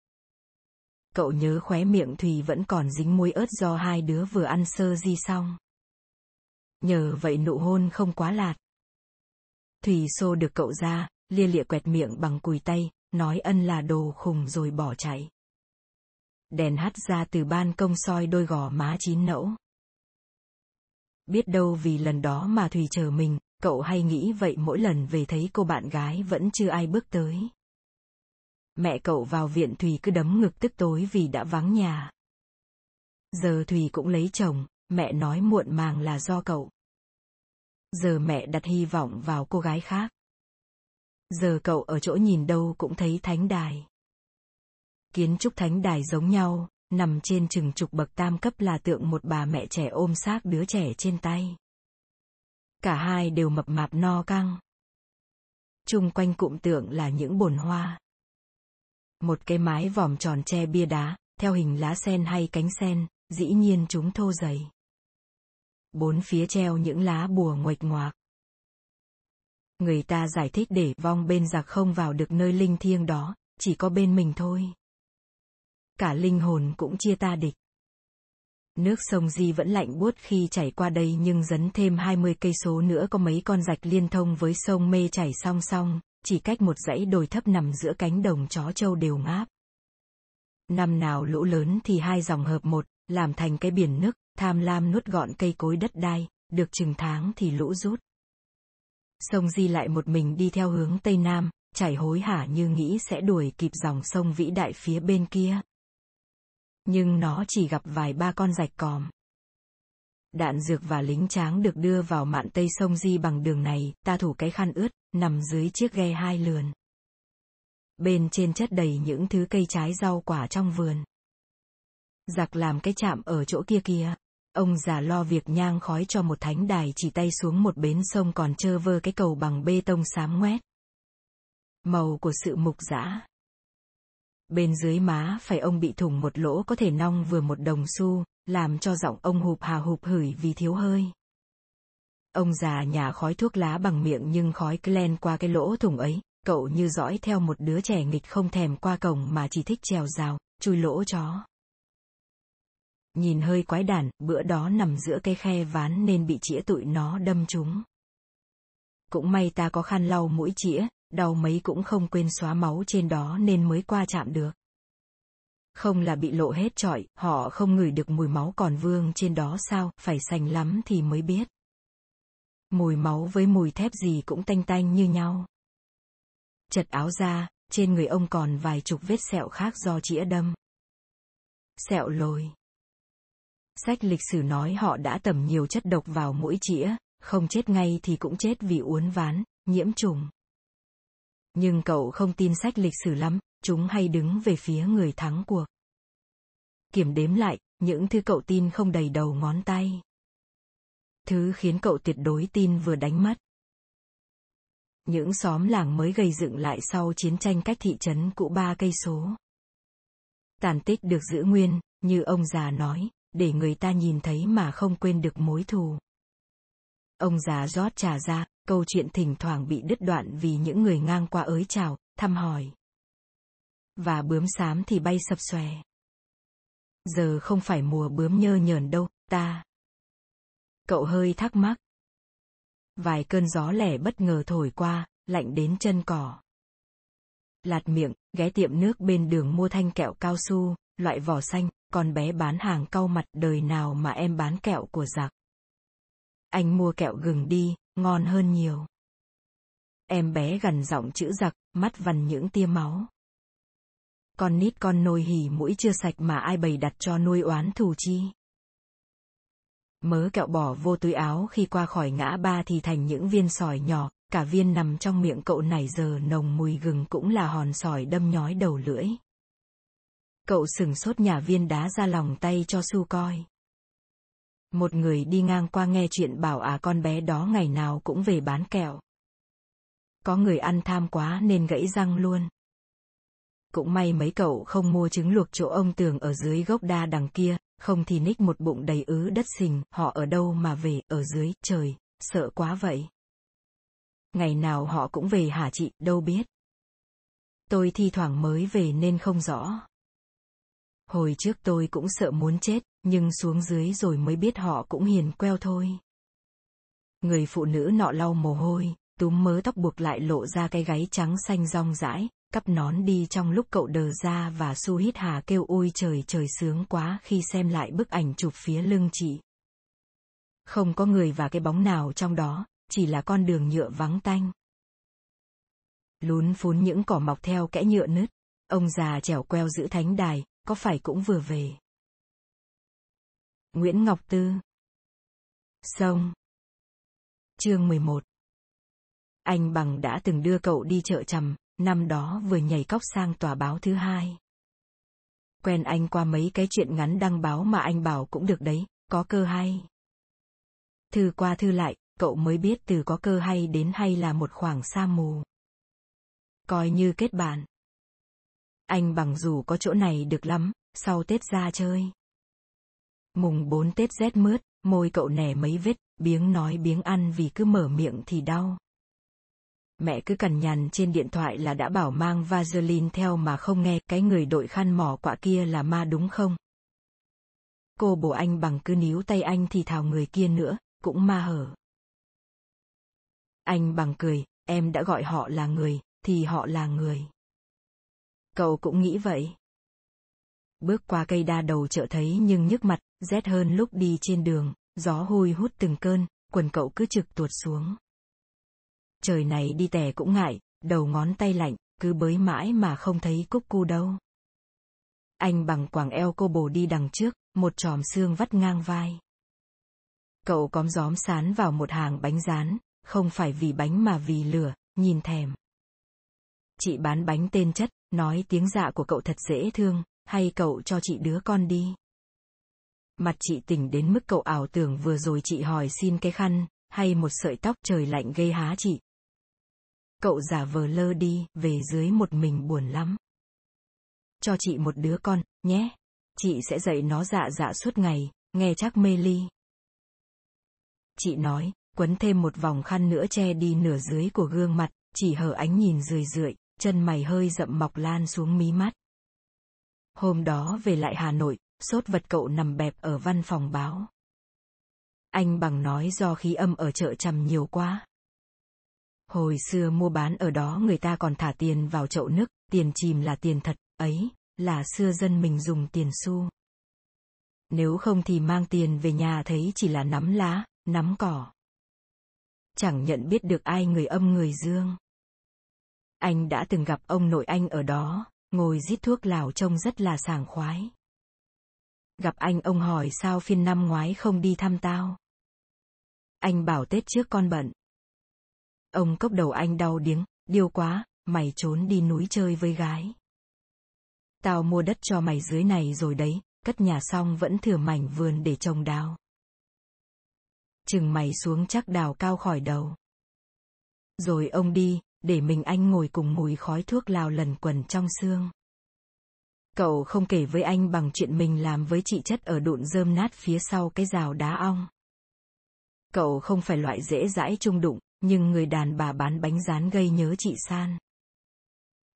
Cậu nhớ khóe miệng Thùy vẫn còn dính muối ớt do hai đứa vừa ăn sơ di xong. Nhờ vậy nụ hôn không quá lạt. Thùy xô được cậu ra, lia lịa quẹt miệng bằng cùi tay, nói ân là đồ khùng rồi bỏ chạy. Đèn hắt ra từ ban công soi đôi gò má chín nẫu. Biết đâu vì lần đó mà Thùy chờ mình, cậu hay nghĩ vậy mỗi lần về thấy cô bạn gái vẫn chưa ai bước tới. Mẹ cậu vào viện Thùy cứ đấm ngực tức tối vì đã vắng nhà. Giờ Thùy cũng lấy chồng, mẹ nói muộn màng là do cậu. Giờ mẹ đặt hy vọng vào cô gái khác. Giờ cậu ở chỗ nhìn đâu cũng thấy thánh đài. Kiến trúc thánh đài giống nhau, nằm trên chừng chục bậc tam cấp là tượng một bà mẹ trẻ ôm xác đứa trẻ trên tay. Cả hai đều mập mạp no căng. Chung quanh cụm tượng là những bồn hoa. Một cái mái vòm tròn che bia đá, theo hình lá sen hay cánh sen, dĩ nhiên chúng thô dày. Bốn phía treo những lá bùa nguệch ngoạc. Người ta giải thích để vong bên giặc không vào được nơi linh thiêng đó, chỉ có bên mình thôi. cả linh hồn cũng chia ta địch. Nước sông Di vẫn lạnh buốt khi chảy qua đây, nhưng dấn thêm hai mươi cây số nữa có mấy con rạch liên thông với sông Mê chảy song song, chỉ cách một dãy đồi thấp nằm giữa cánh đồng chó trâu đều ngáp. Năm nào lũ lớn thì hai dòng hợp một, làm thành cái biển nức, tham lam nuốt gọn cây cối đất đai, được chừng tháng thì lũ rút. Sông Di lại một mình đi theo hướng Tây Nam, chảy hối hả như nghĩ sẽ đuổi kịp dòng sông vĩ đại phía bên kia. Nhưng nó chỉ gặp vài ba con rạch còm. Đạn dược và lính tráng được đưa vào mạn Tây sông Di bằng đường này, ta thủ cái khăn ướt, nằm dưới chiếc ghe hai lườn. Bên trên chất đầy những thứ cây trái rau quả trong vườn. Giặc làm cái trạm ở chỗ kia kia. Ông già lo việc nhang khói cho một thánh đài chỉ tay xuống một bến sông còn trơ vơ cái cầu bằng bê tông xám ngoét. Màu của sự mục dã. Bên dưới má phải ông bị thủng một lỗ có thể nong vừa một đồng xu, làm cho giọng ông hụp hà hụp hửi vì thiếu hơi. Ông già nhả khói thuốc lá bằng miệng nhưng khói cứ len qua cái lỗ thủng ấy, cậu như dõi theo một đứa trẻ nghịch không thèm qua cổng mà chỉ thích trèo rào, chui lỗ chó. Nhìn hơi quái đản, bữa đó nằm giữa cây khe ván nên bị chĩa tụi nó đâm trúng. Cũng may ta có khăn lau mũi chĩa, đau mấy cũng không quên xóa máu trên đó nên mới qua chạm được. Không là bị lộ hết trọi, họ không ngửi được mùi máu còn vương trên đó sao, phải sành lắm thì mới biết. Mùi máu với mùi thép gì cũng tanh tanh như nhau. Chật áo ra, trên người ông còn vài chục vết sẹo khác do chĩa đâm. Sẹo lồi. Sách lịch sử nói họ đã tẩm nhiều chất độc vào mũi chĩa, không chết ngay thì cũng chết vì uốn ván, nhiễm trùng. Nhưng cậu không tin sách lịch sử lắm, chúng hay đứng về phía người thắng cuộc. Kiểm đếm lại, những thứ cậu tin không đầy đầu ngón tay. Thứ khiến cậu tuyệt đối tin vừa đánh mất. Những xóm làng mới gây dựng lại sau chiến tranh cách thị trấn cũ ba cây số. Tàn tích được giữ nguyên, như ông già nói, để người ta nhìn thấy mà không quên được mối thù. Ông già rót trà ra, câu chuyện thỉnh thoảng bị đứt đoạn vì những người ngang qua ới chào, thăm hỏi. Và bướm xám thì bay sập xòe. Giờ không phải mùa bướm nhơ nhờn đâu, ta. Cậu hơi thắc mắc. Vài cơn gió lẻ bất ngờ thổi qua, lạnh đến chân cỏ. Lạt miệng, ghé tiệm nước bên đường mua thanh kẹo cao su, loại vỏ xanh, con bé bán hàng cau mặt đời nào mà em bán kẹo của giặc. Anh mua kẹo gừng đi, ngon hơn nhiều. Em bé gằn giọng chữ giặc, mắt vằn những tia máu. Con nít con nôi hỉ mũi chưa sạch mà ai bày đặt cho nuôi oán thù chi. Mớ kẹo bỏ vô túi áo khi qua khỏi ngã ba thì thành những viên sỏi nhỏ, cả viên nằm trong miệng cậu nãy giờ nồng mùi gừng cũng là hòn sỏi đâm nhói đầu lưỡi. Cậu sửng sốt nhả viên đá ra lòng tay cho Su coi. Một người đi ngang qua nghe chuyện bảo à con bé đó ngày nào cũng về bán kẹo. Có người ăn tham quá nên gãy răng luôn. Cũng may mấy cậu không mua trứng luộc chỗ ông Tường ở dưới gốc đa đằng kia, không thì ních một bụng đầy ứ đất sình, họ ở đâu mà về, ở dưới, trời, sợ quá vậy. Ngày nào họ cũng về hả chị, đâu biết. Tôi thi thoảng mới về nên không rõ. Hồi trước tôi cũng sợ muốn chết, nhưng xuống dưới rồi mới biết họ cũng hiền queo thôi. Người phụ nữ nọ lau mồ hôi, túm mớ tóc buộc lại lộ ra cái gáy trắng xanh rong rãi, cắp nón đi trong lúc cậu đờ ra và Su hít hà kêu ôi trời trời sướng quá khi xem lại bức ảnh chụp phía lưng chị. Không có người và cái bóng nào trong đó, chỉ là con đường nhựa vắng tanh. Lún phún những cỏ mọc theo kẽ nhựa nứt, ông già trèo queo giữ thánh đài. Có phải cũng vừa về? Nguyễn Ngọc Tư. Sông. Chương mười một. Anh Bằng đã từng đưa cậu đi chợ Chằm, năm đó vừa nhảy cóc sang tòa báo thứ hai. Quen anh qua mấy cái chuyện ngắn đăng báo mà anh bảo cũng được đấy, có cơ hay. Thư qua thư lại, cậu mới biết từ có cơ hay đến hay là một khoảng sa mù. Coi như kết bạn. Anh Bằng dù có chỗ này được lắm, sau Tết ra chơi. Mùng bốn Tết rét mướt, môi cậu nẻ mấy vết, biếng nói biếng ăn vì cứ mở miệng thì đau. mẹ cứ cằn nhằn trên điện thoại là đã bảo mang Vaseline theo mà không nghe. Cái người đội khăn mỏ quạ kia là ma đúng không? Cô bồ anh bằng cứ níu tay anh thì thào người kia nữa, cũng ma hở. Anh bằng cười, em đã gọi họ là người, thì họ là người. Cậu cũng nghĩ vậy. Bước qua cây đa đầu chợ thấy nhưng nhức mặt, rét hơn lúc đi trên đường, gió hôi hút từng cơn, quần cậu cứ trực tuột xuống. Trời này đi tè cũng ngại, đầu ngón tay lạnh, cứ bới mãi mà không thấy cúc cu đâu. Anh bằng quàng eo cô bồ đi đằng trước, một chòm xương vắt ngang vai. Cậu cóm gióm sán vào một hàng bánh rán, không phải vì bánh mà vì lửa, nhìn thèm. Chị bán bánh tên Chất, nói tiếng dạ của cậu thật dễ thương, hay cậu cho chị đứa con đi. Mặt chị tỉnh đến mức cậu ảo tưởng vừa rồi chị hỏi xin cái khăn, hay một sợi tóc. Trời lạnh ghê há chị. Cậu giả vờ lơ đi, về dưới một mình buồn lắm. Cho chị một đứa con, nhé. Chị sẽ dạy nó dạ dạ suốt ngày, nghe chắc mê ly. Chị nói, quấn thêm một vòng khăn nữa che đi nửa dưới của gương mặt, chỉ hở ánh nhìn rười rượi, chân mày hơi rậm mọc lan xuống mí mắt. Hôm đó về lại Hà Nội, sốt vật cậu nằm bẹp ở văn phòng báo. Anh bằng nói do khí âm ở chợ Chằm nhiều quá. Hồi xưa mua bán ở đó người ta còn thả tiền vào chậu nước, tiền chìm là tiền thật, ấy là xưa dân mình dùng tiền xu. Nếu không thì mang tiền về nhà thấy chỉ là nắm lá, nắm cỏ. Chẳng nhận biết được ai người âm người dương. Anh đã từng gặp ông nội anh ở đó, ngồi rít thuốc lào trông rất là sảng khoái. Gặp anh ông hỏi sao phiên năm ngoái không đi thăm tao. Anh bảo Tết trước con bận. Ông cốc đầu anh đau điếng, điêu quá, mày trốn đi núi chơi với gái. Tao mua đất cho mày dưới này rồi đấy, cất nhà xong vẫn thừa mảnh vườn để trồng đào. Chừng mày xuống chắc đào cao khỏi đầu. Rồi ông đi, để mình anh ngồi cùng mùi khói thuốc lào lần quần trong xương. Cậu không kể với anh bằng chuyện mình làm với chị Chất ở đụn rơm nát phía sau cái rào đá ong. Cậu không phải loại dễ dãi chung đụng, nhưng người đàn bà bán bánh rán gây nhớ chị San.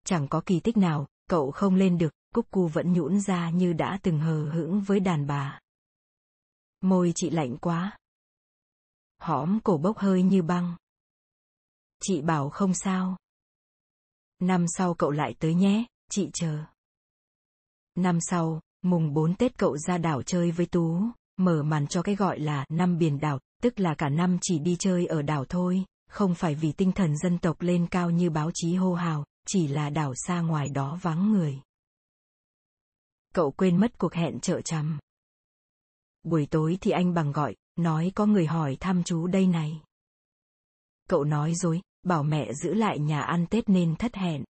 Chẳng có kỳ tích nào, cậu không lên được, cúc cu vẫn nhũn ra như đã từng hờ hững với đàn bà. Môi chị lạnh quá. Hõm cổ bốc hơi như băng. Chị bảo không sao. Năm sau cậu lại tới nhé, chị chờ. Năm sau, mùng bốn Tết cậu ra đảo chơi với Tú, mở màn cho cái gọi là năm biển đảo, tức là cả năm chỉ đi chơi ở đảo thôi, không phải vì tinh thần dân tộc lên cao như báo chí hô hào, chỉ là đảo xa ngoài đó vắng người. Cậu quên mất cuộc hẹn chợ Chằm. Buổi tối thì anh bằng gọi, nói có người hỏi thăm chú đây này. Cậu nói dối, bảo mẹ giữ lại nhà ăn Tết nên thất hẹn.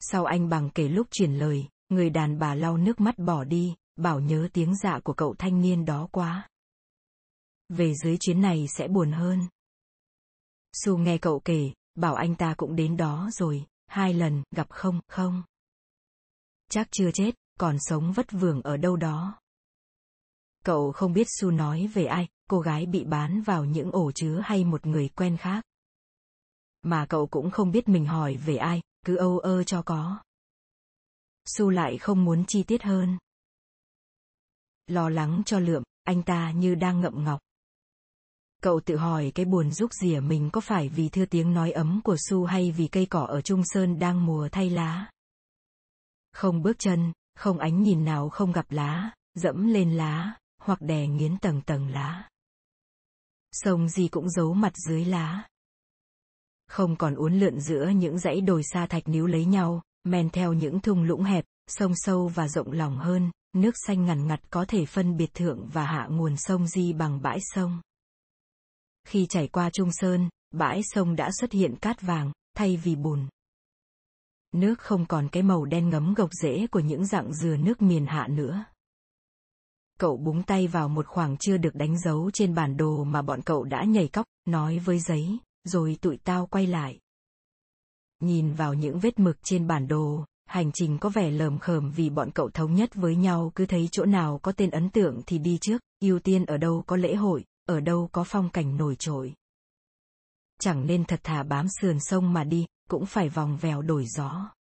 Sau anh bằng kể lúc chuyển lời, người đàn bà lau nước mắt bỏ đi, bảo nhớ tiếng dạ của cậu thanh niên đó quá. Về dưới chuyến này sẽ buồn hơn. Su nghe cậu kể, bảo anh ta cũng đến đó rồi, hai lần, gặp không, không. Chắc chưa chết, còn sống vất vưởng ở đâu đó. Cậu không biết Su nói về ai, cô gái bị bán vào những ổ chứa hay một người quen khác. Mà cậu cũng không biết mình hỏi về ai, cứ âu ơ cho có. Su lại không muốn chi tiết hơn. Lo lắng cho Lượm, anh ta như đang ngậm ngọc. Cậu tự hỏi cái buồn rúc rỉa mình có phải vì thưa tiếng nói ấm của Su hay vì cây cỏ ở Trung Sơn đang mùa thay lá. Không bước chân, không ánh nhìn nào không gặp lá, dẫm lên lá, hoặc đè nghiến tầng tầng lá. Sông gì cũng giấu mặt dưới lá. Không còn uốn lượn giữa những dãy đồi sa thạch níu lấy nhau, men theo những thung lũng hẹp, sông sâu và rộng lòng hơn, nước xanh ngằn ngặt có thể phân biệt thượng và hạ nguồn sông Di bằng bãi sông. Khi chảy qua Trung Sơn, bãi sông đã xuất hiện cát vàng, thay vì bùn. Nước không còn cái màu đen ngấm gộc rễ của những dặng dừa nước miền hạ nữa. Cậu búng tay vào một khoảng chưa được đánh dấu trên bản đồ mà bọn cậu đã nhảy cóc, nói với giấy, rồi tụi tao quay lại. Nhìn vào những vết mực trên bản đồ, hành trình có vẻ lởm khởm vì bọn cậu thống nhất với nhau cứ thấy chỗ nào có tên ấn tượng thì đi trước, ưu tiên ở đâu có lễ hội, ở đâu có phong cảnh nổi trội. chẳng nên thật thà bám sườn sông mà đi, cũng phải vòng vèo đổi gió.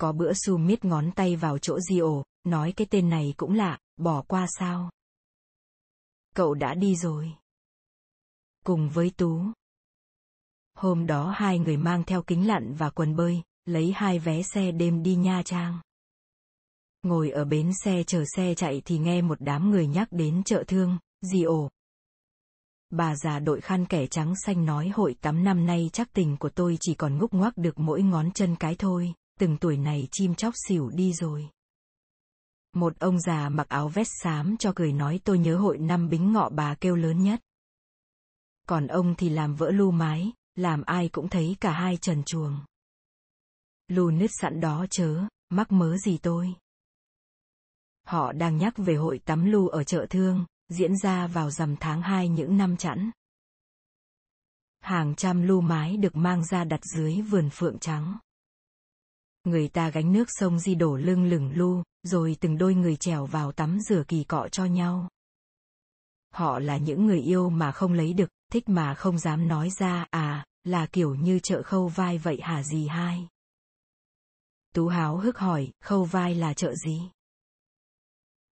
Có bữa Su miết ngón tay vào chỗ Di Ổ, nói cái tên này cũng lạ, bỏ qua sao? Cậu đã đi rồi. Cùng với Tú. Hôm đó hai người mang theo kính lặn và quần bơi, lấy hai vé xe đêm đi Nha Trang. Ngồi ở bến xe chờ xe chạy thì nghe một đám người nhắc đến chợ Thương, Di Ổ. Bà già đội khăn kẻ trắng xanh nói hội tắm năm nay chắc tình của tôi chỉ còn ngúc ngoác được mỗi ngón chân cái thôi, từng tuổi này chim chóc xỉu đi rồi. Một ông già mặc áo vest xám cho cười nói tôi nhớ hội năm Bính Ngọ bà kêu lớn nhất. Còn ông thì làm vỡ lu mái, làm ai cũng thấy cả hai trần chuồng. Lu nứt sẵn đó chớ, mắc mớ gì tôi. Họ đang nhắc về hội tắm lu ở chợ Thương, diễn ra vào rằm tháng hai những năm chẵn. Hàng trăm lu mái được mang ra đặt dưới vườn phượng trắng. Người ta gánh nước sông Di đổ lưng lửng lu, rồi từng đôi người trèo vào tắm rửa kỳ cọ cho nhau. Họ là những người yêu mà không lấy được, thích mà không dám nói ra, à, là kiểu như chợ Khâu Vai vậy hả dì hai? Tú háo hức hỏi, Khâu Vai là chợ gì?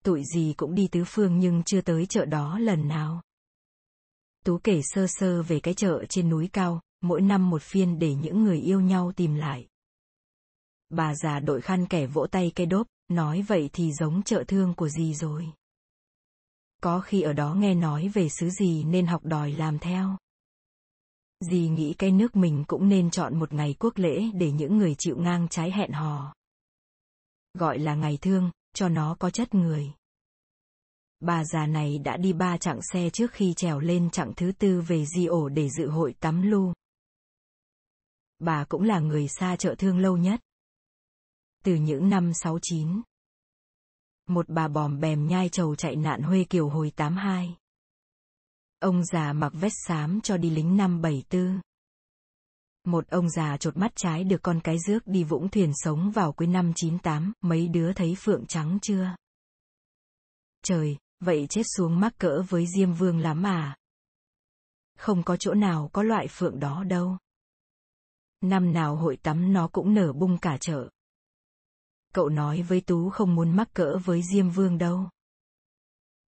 Tụi dì cũng đi tứ phương nhưng chưa tới chợ đó lần nào. Tú kể sơ sơ về cái chợ trên núi cao, mỗi năm một phiên để những người yêu nhau tìm lại. Bà già đội khăn kẻ vỗ tay cái đốp, nói vậy thì giống chợ Thương của dì rồi. Có khi ở đó nghe nói về xứ gì nên học đòi làm theo. Dì nghĩ cái nước mình cũng nên chọn một ngày quốc lễ để những người chịu ngang trái hẹn hò. Gọi là ngày Thương, cho nó có chất người. Bà già này đã đi ba chặng xe trước khi trèo lên chặng thứ tư về Di Ổ để dự hội tắm lu. Bà cũng là người xa chợ Thương lâu nhất. Từ những năm sáu chín. Một bà bòm bèm nhai trầu chạy nạn Huê Kiều hồi tám hai. Ông già mặc vest xám cho đi lính năm bảy tư. Một ông già chột mắt trái được con cái rước đi vũng thuyền sống vào cuối năm chín tám, mấy đứa thấy phượng trắng chưa? Trời, vậy chết xuống mắc cỡ với Diêm Vương lắm à? Không có chỗ nào có loại phượng đó đâu. Năm nào hội tắm nó cũng nở bung cả chợ. Cậu nói với Tú không muốn mắc cỡ với Diêm Vương đâu.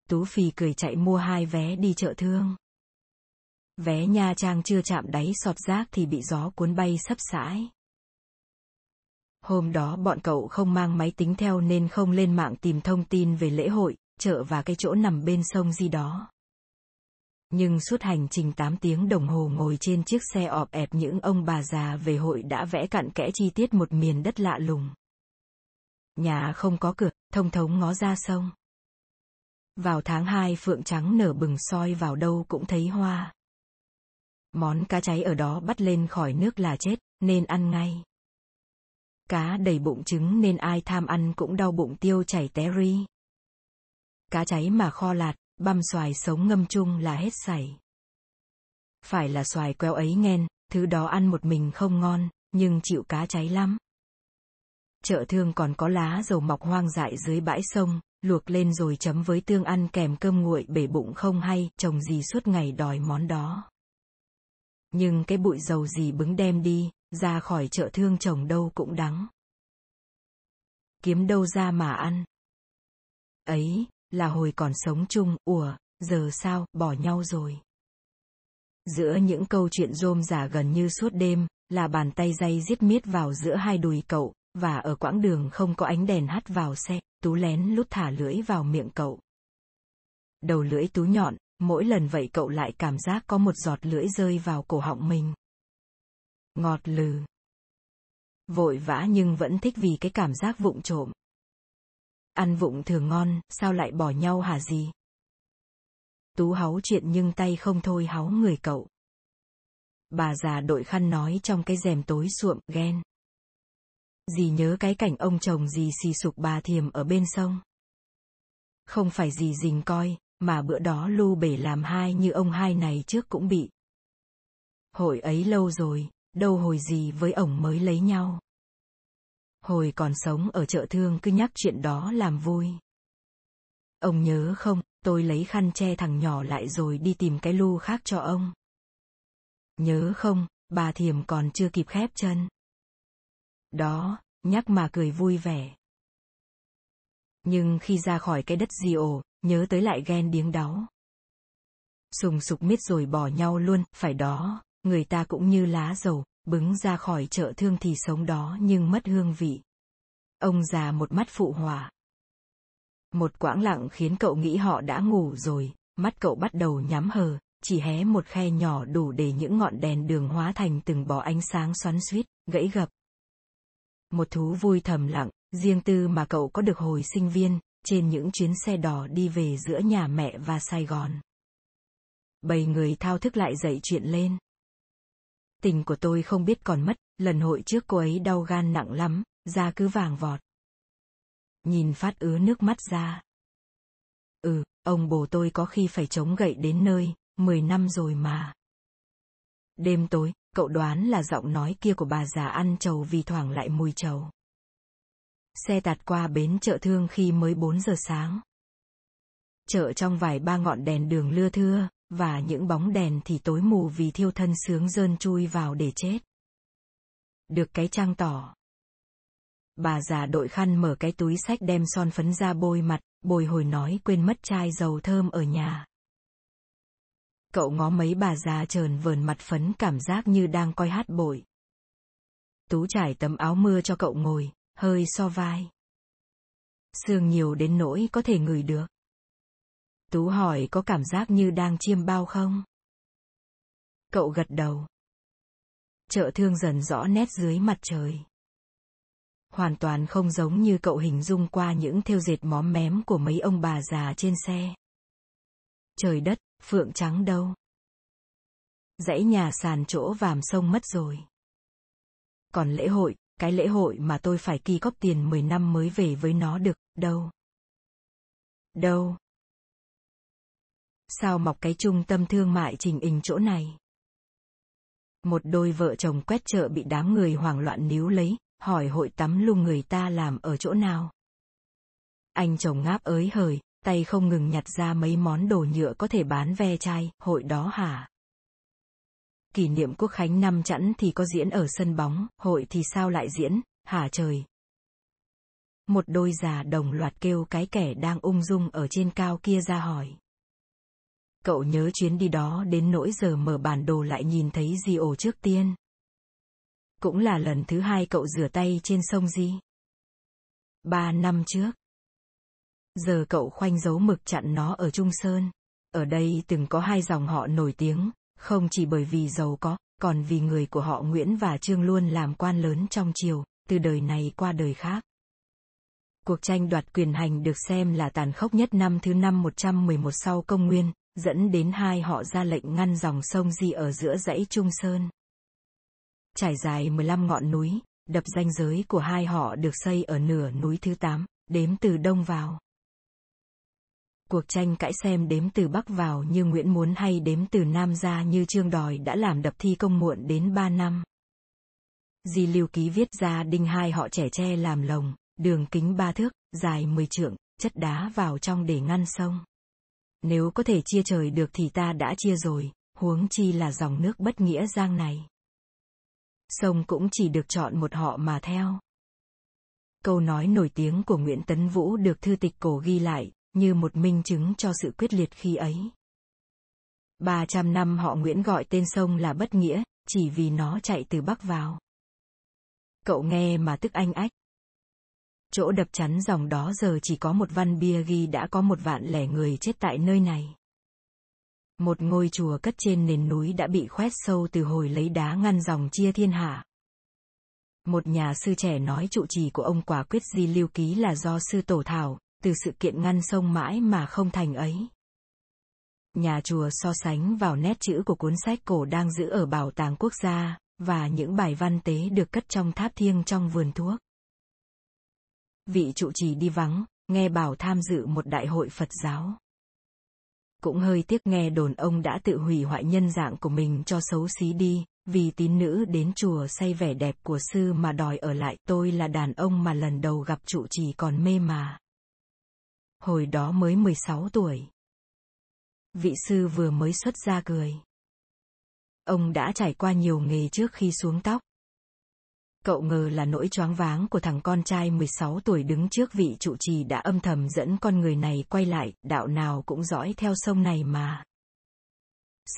Tú phì cười chạy mua hai vé đi chợ Thương. Vé Nha Trang chưa chạm đáy sọt rác thì bị gió cuốn bay sấp sãi. Hôm đó bọn cậu không mang máy tính theo nên không lên mạng tìm thông tin về lễ hội, chợ và cái chỗ nằm bên sông gì đó. Nhưng suốt hành trình tám tiếng đồng hồ ngồi trên chiếc xe ọp ẹp những ông bà già về hội đã vẽ cặn kẽ chi tiết một miền đất lạ lùng. Nhà không có cửa, thông thống ngó ra sông. Vào tháng hai phượng trắng nở bừng soi vào đâu cũng thấy hoa. Món cá cháy ở đó bắt lên khỏi nước là chết, nên ăn ngay. Cá đầy bụng trứng nên ai tham ăn cũng đau bụng tiêu chảy té ri. Cá cháy mà kho lạt, băm xoài sống ngâm chung là hết sảy. Phải là xoài queo ấy nghen, thứ đó ăn một mình không ngon, nhưng chịu cá cháy lắm. Chợ Thương còn có lá dầu mọc hoang dại dưới bãi sông, luộc lên rồi chấm với tương ăn kèm cơm nguội bể bụng không hay, chồng dì suốt ngày đòi món đó. Nhưng cái bụi dầu dì bứng đem đi, ra khỏi chợ Thương trồng đâu cũng đắng. Kiếm đâu ra mà ăn. Ấy, là hồi còn sống chung, ủa, giờ sao, bỏ nhau rồi. Giữa những câu chuyện rôm rả gần như suốt đêm, là bàn tay day giết miết vào giữa hai đùi cậu. Và ở quãng đường không có ánh đèn hắt vào xe, Tú lén lút thả lưỡi vào miệng cậu. Đầu lưỡi Tú nhọn, mỗi lần vậy cậu lại cảm giác có một giọt lưỡi rơi vào cổ họng mình. Ngọt lừ. Vội vã nhưng vẫn thích vì cái cảm giác vụng trộm. Ăn vụng thường ngon, sao lại bỏ nhau hả gì? Tú háu chuyện nhưng tay không thôi háu người cậu. Bà già đội khăn nói trong cái rèm tối suộm, ghen. Dì nhớ cái cảnh ông chồng dì xì sụp bà Thiềm ở bên sông. Không phải dì rình coi, mà bữa đó lu bể làm hai như ông hai này trước cũng bị. Hồi ấy lâu rồi, đâu hồi dì với ổng mới lấy nhau. Hồi còn sống ở chợ Thương cứ nhắc chuyện đó làm vui. Ông nhớ không, tôi lấy khăn che thằng nhỏ lại rồi đi tìm cái lu khác cho ông. Nhớ không, bà Thiểm còn chưa kịp khép chân. Đó, Nhắc mà cười vui vẻ. Nhưng khi ra khỏi cái đất di ổ, nhớ tới lại ghen điếng đáu. Sùng sục miết rồi bỏ nhau luôn, phải đó, người ta cũng như lá dầu, bứng ra khỏi chợ thương thì sống đó nhưng mất hương vị. Ông già một mắt phụ họa. Một quãng lặng khiến cậu nghĩ họ đã ngủ rồi, mắt cậu bắt đầu nhắm hờ, chỉ hé một khe nhỏ đủ để những ngọn đèn đường hóa thành từng bó ánh sáng xoắn xuýt, gãy gập. Một thú vui thầm lặng, riêng tư mà cậu có được hồi sinh viên, trên những chuyến xe đỏ đi về giữa nhà mẹ và Sài Gòn. Bầy người thao thức lại dậy chuyện lên. Tình của tôi không biết còn mất, lần hội trước cô ấy đau gan nặng lắm, da cứ vàng vọt. Nhìn Phát ứa nước mắt ra. Ừ, ông bồ tôi có khi phải chống gậy đến nơi, mười năm rồi mà. Đêm tối, cậu đoán là giọng nói kia của bà già ăn trầu vì thoảng lại mùi trầu. Xe tạt qua bến chợ thương khi mới bốn giờ sáng. Chợ trong vài ba ngọn đèn đường lưa thưa, và những bóng đèn thì tối mù vì thiêu thân sướng rơn chui vào để chết. Được cái trăng tỏ. Bà già đội khăn mở cái túi xách đem son phấn ra bôi mặt, bồi hồi nói quên mất chai dầu thơm ở nhà. Cậu ngó mấy bà già trờn vờn mặt phấn cảm giác như đang coi hát bội. Tú trải tấm áo mưa cho cậu ngồi, hơi so vai. Sương nhiều đến nỗi có thể ngửi được. Tú hỏi có cảm giác như đang chiêm bao không? Cậu gật đầu. Chợ thương dần rõ nét dưới mặt trời. Hoàn toàn không giống như cậu hình dung qua những thêu dệt móm mém của mấy ông bà già trên xe. Trời đất, phượng trắng đâu? Dãy nhà sàn chỗ vàm sông mất rồi. Còn lễ hội, cái lễ hội mà tôi phải ki cóp tiền mười năm mới về với nó được, đâu? Đâu? Sao mọc cái trung tâm thương mại trình hình chỗ này? Một đôi vợ chồng quét chợ bị đám người hoảng loạn níu lấy, hỏi hội tắm lung người ta làm ở chỗ nào. Anh chồng ngáp ới hời, tay không ngừng nhặt ra mấy món đồ nhựa có thể bán ve chai, hội đó hả? Kỷ niệm Quốc Khánh năm Chẵn thì có diễn ở sân bóng, hội thì sao lại diễn, hả trời? Một đôi già đồng loạt kêu cái kẻ đang ung dung ở trên cao kia ra hỏi. Cậu nhớ chuyến đi đó đến nỗi giờ mở bản đồ lại nhìn thấy Di Ổ trước tiên. Cũng là lần thứ hai cậu rửa tay trên sông Di. Ba năm trước. Giờ cậu khoanh dấu mực chặn nó ở Trung Sơn. Ở đây từng có hai dòng họ nổi tiếng, không chỉ bởi vì giàu có, còn vì người của họ Nguyễn và Trương luôn làm quan lớn trong triều, từ đời này qua đời khác. Cuộc tranh đoạt quyền hành được xem là tàn khốc nhất năm thứ năm một trăm mười một sau Công nguyên, dẫn đến hai họ ra lệnh ngăn dòng sông Di ở giữa dãy Trung Sơn. Trải dài mười lăm ngọn núi, đập ranh giới của hai họ được xây ở nửa núi thứ tám, đếm từ đông vào. Cuộc tranh cãi xem đếm từ bắc vào như Nguyễn muốn hay đếm từ nam ra như Trương đòi đã làm đập thi công muộn đến ba năm. Di Lưu Ký viết ra đinh hai họ Chẻ Tre làm lồng, đường kính ba thước, dài mười trượng, chất đá vào trong để ngăn sông. Nếu có thể chia trời được thì ta đã chia rồi, huống chi là dòng nước bất nghĩa giang này. Sông cũng chỉ được chọn một họ mà theo. Câu nói nổi tiếng của Nguyễn Tấn Vũ được thư tịch cổ ghi lại, như một minh chứng cho sự quyết liệt khi ấy. ba trăm năm họ Nguyễn gọi tên sông là bất nghĩa, chỉ vì nó chạy từ bắc vào. Cậu nghe mà tức anh ách. Chỗ đập chắn dòng đó giờ chỉ có một văn bia ghi đã có một vạn lẻ người chết tại nơi này. Một ngôi chùa cất trên nền núi đã bị khoét sâu từ hồi lấy đá ngăn dòng chia thiên hạ. Một nhà sư trẻ nói trụ trì của ông quả quyết Di Lưu Ký là do sư tổ thảo, từ sự kiện ngăn sông mãi mà không thành ấy. Nhà chùa so sánh vào nét chữ của cuốn sách cổ đang giữ ở Bảo tàng Quốc gia, và những bài văn tế được cất trong tháp thiêng trong vườn thuốc. Vị trụ trì đi vắng, nghe bảo tham dự một đại hội Phật giáo. Cũng hơi tiếc nghe đồn ông đã tự hủy hoại nhân dạng của mình cho xấu xí đi, vì tín nữ đến chùa say vẻ đẹp của sư mà đòi ở lại. Tôi là đàn ông mà lần đầu gặp trụ trì còn mê mà. Hồi đó mới mười sáu tuổi. Vị sư vừa mới xuất gia cười. ông đã trải qua nhiều nghề trước khi xuống tóc. Cậu ngờ là nỗi choáng váng của thằng con trai mười sáu tuổi đứng trước vị trụ trì đã âm thầm dẫn con người này quay lại, đạo nào cũng dõi theo sông này mà.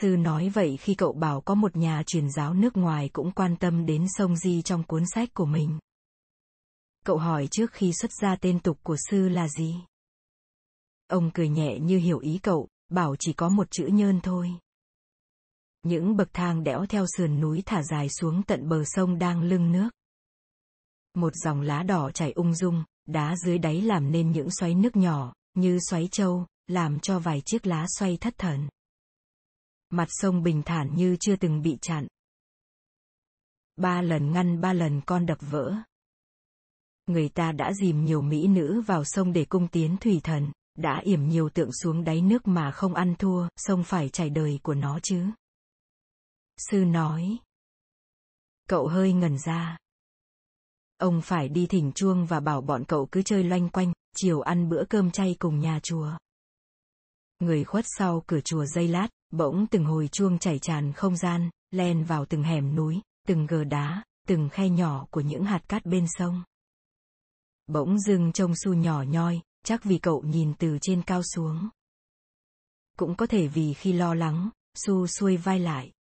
Sư nói vậy khi cậu bảo có một nhà truyền giáo nước ngoài cũng quan tâm đến sông Di trong cuốn sách của mình. Cậu hỏi trước khi xuất ra tên tục của sư là gì. Ông cười nhẹ như hiểu ý cậu, bảo chỉ có một chữ Nhơn thôi. Những bậc thang đẽo theo sườn núi thả dài xuống tận bờ sông đang lưng nước. Một dòng lá đỏ chảy ung dung, đá dưới đáy làm nên những xoáy nước nhỏ, như xoáy trâu, làm cho vài chiếc lá xoay thất thần. Mặt sông bình thản như chưa từng bị chặn. Ba lần ngăn ba lần con đập vỡ. Người ta đã dìm nhiều mỹ nữ vào sông để cung tiến thủy thần, đã yểm nhiều tượng xuống đáy nước mà không ăn thua, sông phải chảy đời của nó chứ. Sư nói. Cậu hơi ngẩn ra. Ông phải đi thỉnh chuông và bảo bọn cậu cứ chơi loanh quanh, chiều ăn bữa cơm chay cùng nhà chùa. Người khuất sau cửa chùa giây lát, bỗng từng hồi chuông chảy tràn không gian, len vào từng hẻm núi, từng gờ đá, từng khe nhỏ của những hạt cát bên sông. Bỗng dưng trông Su nhỏ nhoi, chắc vì cậu nhìn từ trên cao xuống. Cũng có thể vì khi lo lắng, Su xuôi vai lại.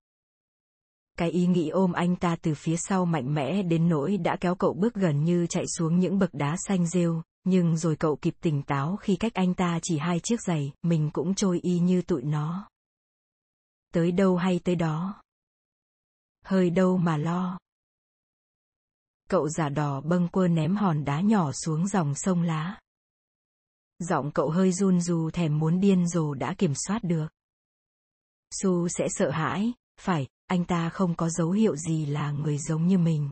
Cái ý nghĩ ôm anh ta từ phía sau mạnh mẽ đến nỗi đã kéo cậu bước gần như chạy xuống những bậc đá xanh rêu, nhưng rồi cậu kịp tỉnh táo khi cách anh ta chỉ hai chiếc giày, mình cũng trôi y như tụi nó. Tới đâu hay tới đó. Hơi đâu mà lo. Cậu giả đò bâng quơ ném hòn đá nhỏ xuống dòng sông lá. Giọng cậu hơi run rù thèm muốn điên rồ đã kiểm soát được. Su sẽ sợ hãi, phải, anh ta không có dấu hiệu gì là người giống như mình.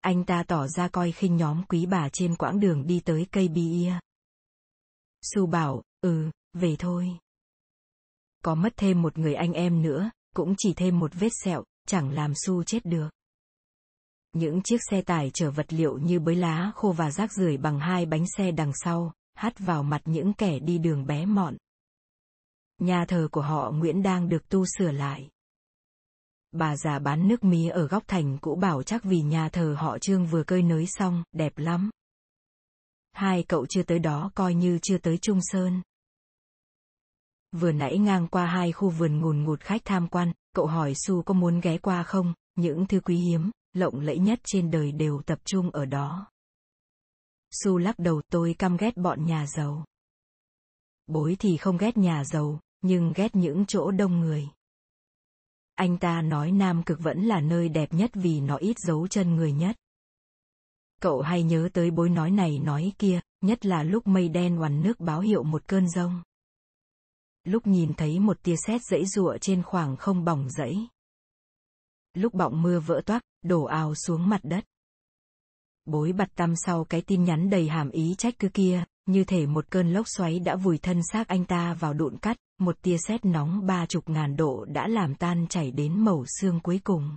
Anh ta tỏ ra coi khinh nhóm quý bà trên quãng đường đi tới cây bia. Su bảo, ừ, về thôi. Có mất thêm một người anh em nữa, cũng chỉ thêm một vết sẹo, chẳng làm Su chết được. Những chiếc xe tải chở vật liệu như bới lá khô và rác rưởi bằng hai bánh xe đằng sau, hắt vào mặt những kẻ đi đường bé mọn. Nhà thờ của họ Nguyễn đang được tu sửa lại. Bà già bán nước mía ở góc thành cũ bảo chắc vì nhà thờ họ Trương vừa cơi nới xong, đẹp lắm. Hai cậu chưa tới đó coi như chưa tới Trung Sơn. Vừa nãy ngang qua hai khu vườn ngùn ngụt khách tham quan, cậu hỏi Su có muốn ghé qua không, những thứ quý hiếm, lộng lẫy nhất trên đời đều tập trung ở đó. Su lắc đầu, tôi căm ghét bọn nhà giàu. Bối thì không ghét nhà giàu, nhưng ghét những chỗ đông người. Anh ta nói Nam Cực vẫn là nơi đẹp nhất vì nó ít dấu chân người nhất. Cậu hay nhớ tới bối nói này nói kia, nhất là lúc mây đen oằn nước báo hiệu một cơn giông. Lúc nhìn thấy một tia sét giãy giụa trên khoảng không bỏng rẫy. Lúc bọng mưa vỡ toác, đổ ào xuống mặt đất. Bối bặt tăm sau cái tin nhắn đầy hàm ý trách cứ kia, như thể một cơn lốc xoáy đã vùi thân xác anh ta vào đụn cắt, một tia sét nóng ba chục ngàn độ đã làm tan chảy đến mẩu xương cuối cùng.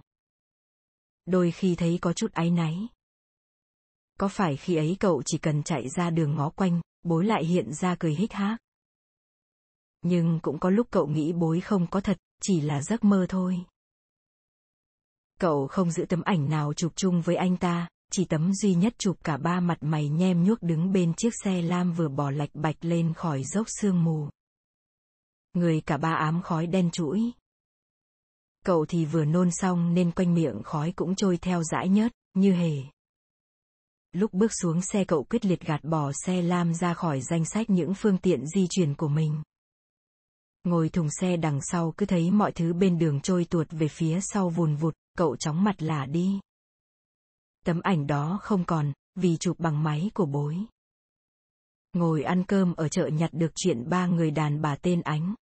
Đôi khi thấy có chút áy náy. Có phải khi ấy cậu chỉ cần chạy ra đường ngó quanh, bối lại hiện ra cười hích hác. Nhưng cũng có lúc cậu nghĩ bối không có thật, chỉ là giấc mơ thôi. Cậu không giữ tấm ảnh nào chụp chung với anh ta, chỉ tấm duy nhất chụp cả ba mặt mày nhem nhuốc đứng bên chiếc xe lam vừa bò lạch bạch lên khỏi dốc sương mù. Người cả ba ám khói đen trũi. Cậu thì vừa nôn xong nên quanh miệng khói cũng trôi theo dãi nhớt, như hề. Lúc bước xuống xe cậu quyết liệt gạt bỏ xe lam ra khỏi danh sách những phương tiện di chuyển của mình. Ngồi thùng xe đằng sau cứ thấy mọi thứ bên đường trôi tuột về phía sau vùn vụt, cậu chóng mặt là đi. Tấm ảnh đó không còn, vì chụp bằng máy của bối. Ngồi ăn cơm ở chợ nhặt được chuyện ba người đàn bà tên Ánh.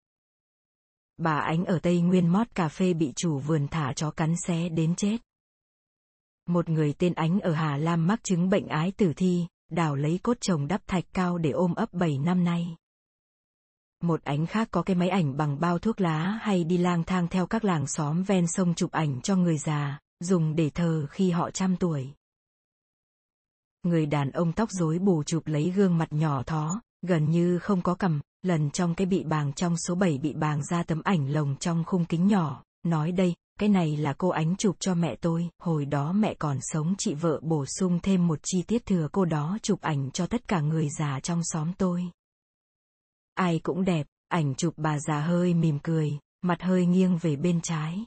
Bà Ánh ở Tây Nguyên mót cà phê bị chủ vườn thả chó cắn xé đến chết. Một người tên Ánh ở Hà Lam mắc chứng bệnh ái tử thi, đào lấy cốt chồng đắp thạch cao để ôm ấp bảy năm nay. Một Ánh khác có cái máy ảnh bằng bao thuốc lá hay đi lang thang theo các làng xóm ven sông chụp ảnh cho người già, dùng để thờ khi họ trăm tuổi. Người đàn ông tóc rối bù chụp lấy gương mặt nhỏ thó, gần như không có cằm, lần trong cái bị bàng trong số bảy bị bàng ra tấm ảnh lồng trong khung kính nhỏ, Nói đây, cái này là cô Ánh chụp cho mẹ tôi, hồi đó mẹ còn sống. Chị vợ bổ sung thêm một chi tiết thừa cô đó chụp ảnh cho tất cả người già trong xóm tôi. Ai cũng đẹp, ảnh chụp bà già hơi mỉm cười, mặt hơi nghiêng về bên trái.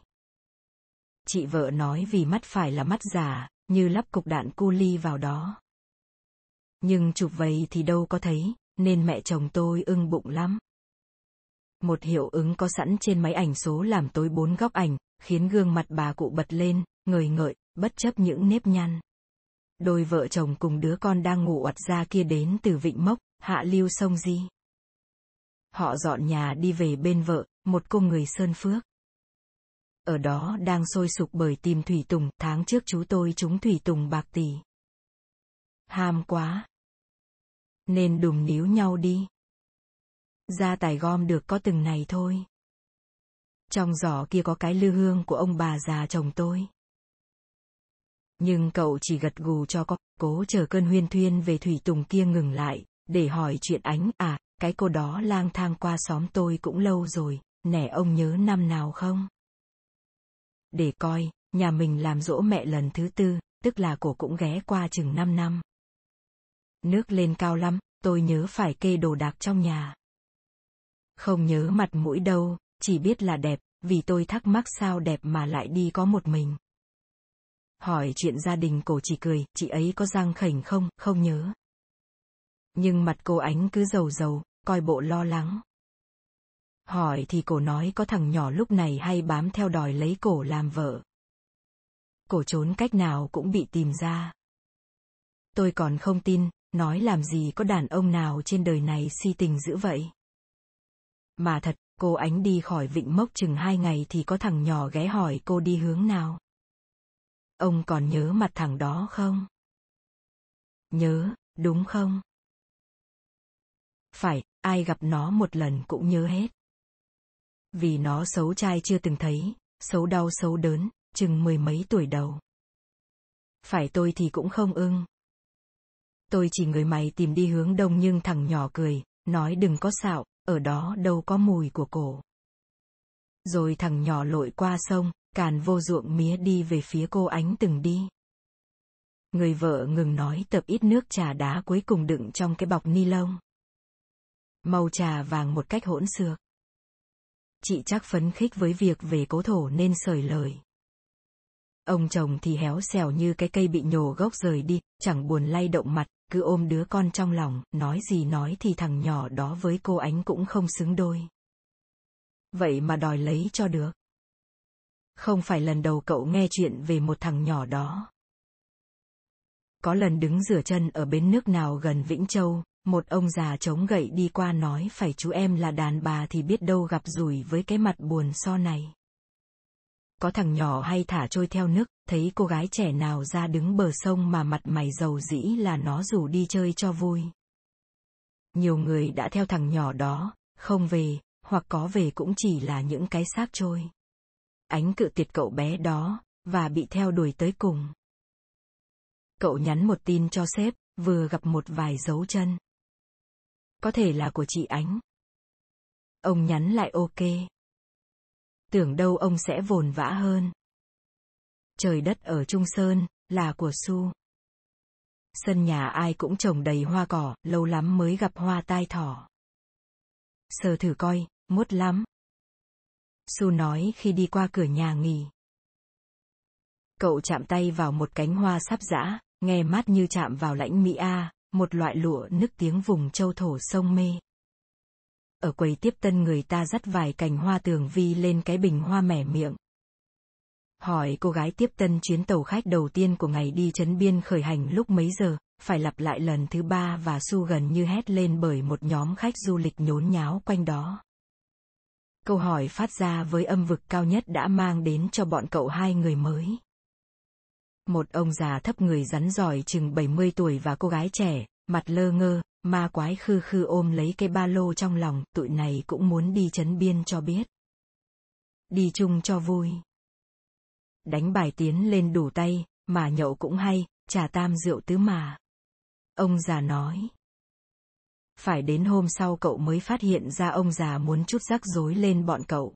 Chị vợ nói vì mắt phải là mắt giả, như lắp cục đạn cu li vào đó. Nhưng chụp vậy thì đâu có thấy, nên mẹ chồng tôi ưng bụng lắm. Một hiệu ứng có sẵn trên máy ảnh số làm tối bốn góc ảnh, khiến gương mặt bà cụ bật lên, ngời ngợi, bất chấp những nếp nhăn. Đôi vợ chồng cùng đứa con đang ngủ oặt ra kia đến từ Vịnh Mốc, hạ lưu sông Di. Họ dọn nhà đi về bên vợ, một cô người Sơn Phước. Ở đó đang sôi sục bởi tìm thủy tùng, tháng trước chú tôi trúng thủy tùng bạc tỷ. Ham quá, nên đùm níu nhau đi. Gia tài gom được có từng này thôi. Trong giỏ kia có cái lư hương của ông bà già chồng tôi. Nhưng cậu chỉ gật gù cho có, cố chờ cơn huyên thuyên về thủy tùng kia ngừng lại, để hỏi chuyện Ánh. À, cái cô đó lang thang qua xóm tôi cũng lâu rồi, nẻ ông nhớ năm nào không? Để coi, nhà mình làm dỗ mẹ lần thứ tư, tức là cổ cũng ghé qua chừng năm năm. Nước lên cao lắm, tôi nhớ phải kê đồ đạc trong nhà. Không nhớ mặt mũi đâu, chỉ biết là đẹp, vì tôi thắc mắc sao đẹp mà lại đi có một mình. Hỏi chuyện gia đình cổ chỉ cười, chị ấy có răng khểnh không, không nhớ. Nhưng mặt cô Ánh cứ rầu rầu, coi bộ lo lắng. Hỏi thì cổ nói có thằng nhỏ lúc này hay bám theo đòi lấy cổ làm vợ. Cổ trốn cách nào cũng bị tìm ra. Tôi còn không tin, nói làm gì có đàn ông nào trên đời này si tình dữ vậy. Mà thật, cô Ánh đi khỏi Vịnh Mốc chừng hai ngày thì có thằng nhỏ ghé hỏi cô đi hướng nào. Ông còn nhớ mặt thằng đó không? Nhớ, đúng không? Phải, ai gặp nó một lần cũng nhớ hết. Vì nó xấu trai chưa từng thấy, xấu đau xấu đớn, chừng mười mấy tuổi đầu. Phải tôi thì cũng không ưng. Tôi chỉ người mày tìm đi hướng đông nhưng thằng nhỏ cười, nói đừng có xạo, ở đó đâu có mùi của cổ. Rồi thằng nhỏ lội qua sông, càn vô ruộng mía đi về phía cô Ánh từng đi. Người vợ ngừng nói tập ít nước trà đá cuối cùng đựng trong cái bọc ni lông. Màu trà vàng một cách hỗn xược. Chị chắc phấn khích với việc về cố thổ nên sởi lời. Ông chồng thì héo xèo như cái cây bị nhổ gốc rời đi, chẳng buồn lay động mặt, cứ ôm đứa con trong lòng, nói gì nói thì thằng nhỏ đó với cô Ánh cũng không xứng đôi. Vậy mà đòi lấy cho được. Không phải lần đầu cậu nghe chuyện về một thằng nhỏ đó. Có lần đứng rửa chân ở bến nước nào gần Vĩnh Châu, một ông già chống gậy đi qua nói phải chú em là đàn bà thì biết đâu gặp rủi với cái mặt buồn so này. Có thằng nhỏ hay thả trôi theo nước, thấy cô gái trẻ nào ra đứng bờ sông mà mặt mày rầu rĩ là nó rủ đi chơi cho vui. Nhiều người đã theo thằng nhỏ đó, không về, hoặc có về cũng chỉ là những cái xác trôi. Ánh cự tuyệt cậu bé đó, và bị theo đuổi tới cùng. Cậu nhắn một tin cho sếp, vừa gặp một vài dấu chân. Có thể là của chị Ánh. Ông nhắn lại ok. Tưởng đâu ông sẽ vồn vã hơn. Trời đất ở Trung Sơn, là của Su. Sân nhà ai cũng trồng đầy hoa cỏ, lâu lắm mới gặp hoa tai thỏ. Sờ thử coi, mốt lắm. Su nói khi đi qua cửa nhà nghỉ. Cậu chạm tay vào một cánh hoa sắp giã, nghe mát như chạm vào lãnh Mỹ A, một loại lụa nức tiếng vùng châu thổ sông Mê. Ở quầy tiếp tân người ta dắt vài cành hoa tường vi lên cái bình hoa mẻ miệng. Hỏi cô gái tiếp tân chuyến tàu khách đầu tiên của ngày đi Trấn Biên khởi hành lúc mấy giờ, phải lặp lại lần thứ ba và Su gần như hét lên bởi một nhóm khách du lịch nhốn nháo quanh đó. Câu hỏi phát ra với âm vực cao nhất đã mang đến cho bọn cậu hai người mới. Một ông già thấp người rắn giỏi chừng bảy mươi tuổi và cô gái trẻ, mặt lơ ngơ, ma quái khư khư ôm lấy cái ba lô trong lòng, tụi này cũng muốn đi Trấn Biên cho biết. Đi chung cho vui. Đánh bài tiến lên đủ tay, mà nhậu cũng hay, trà tam rượu tứ mà. Ông già nói. Phải đến hôm sau cậu mới phát hiện ra ông già muốn chút rắc rối lên bọn cậu.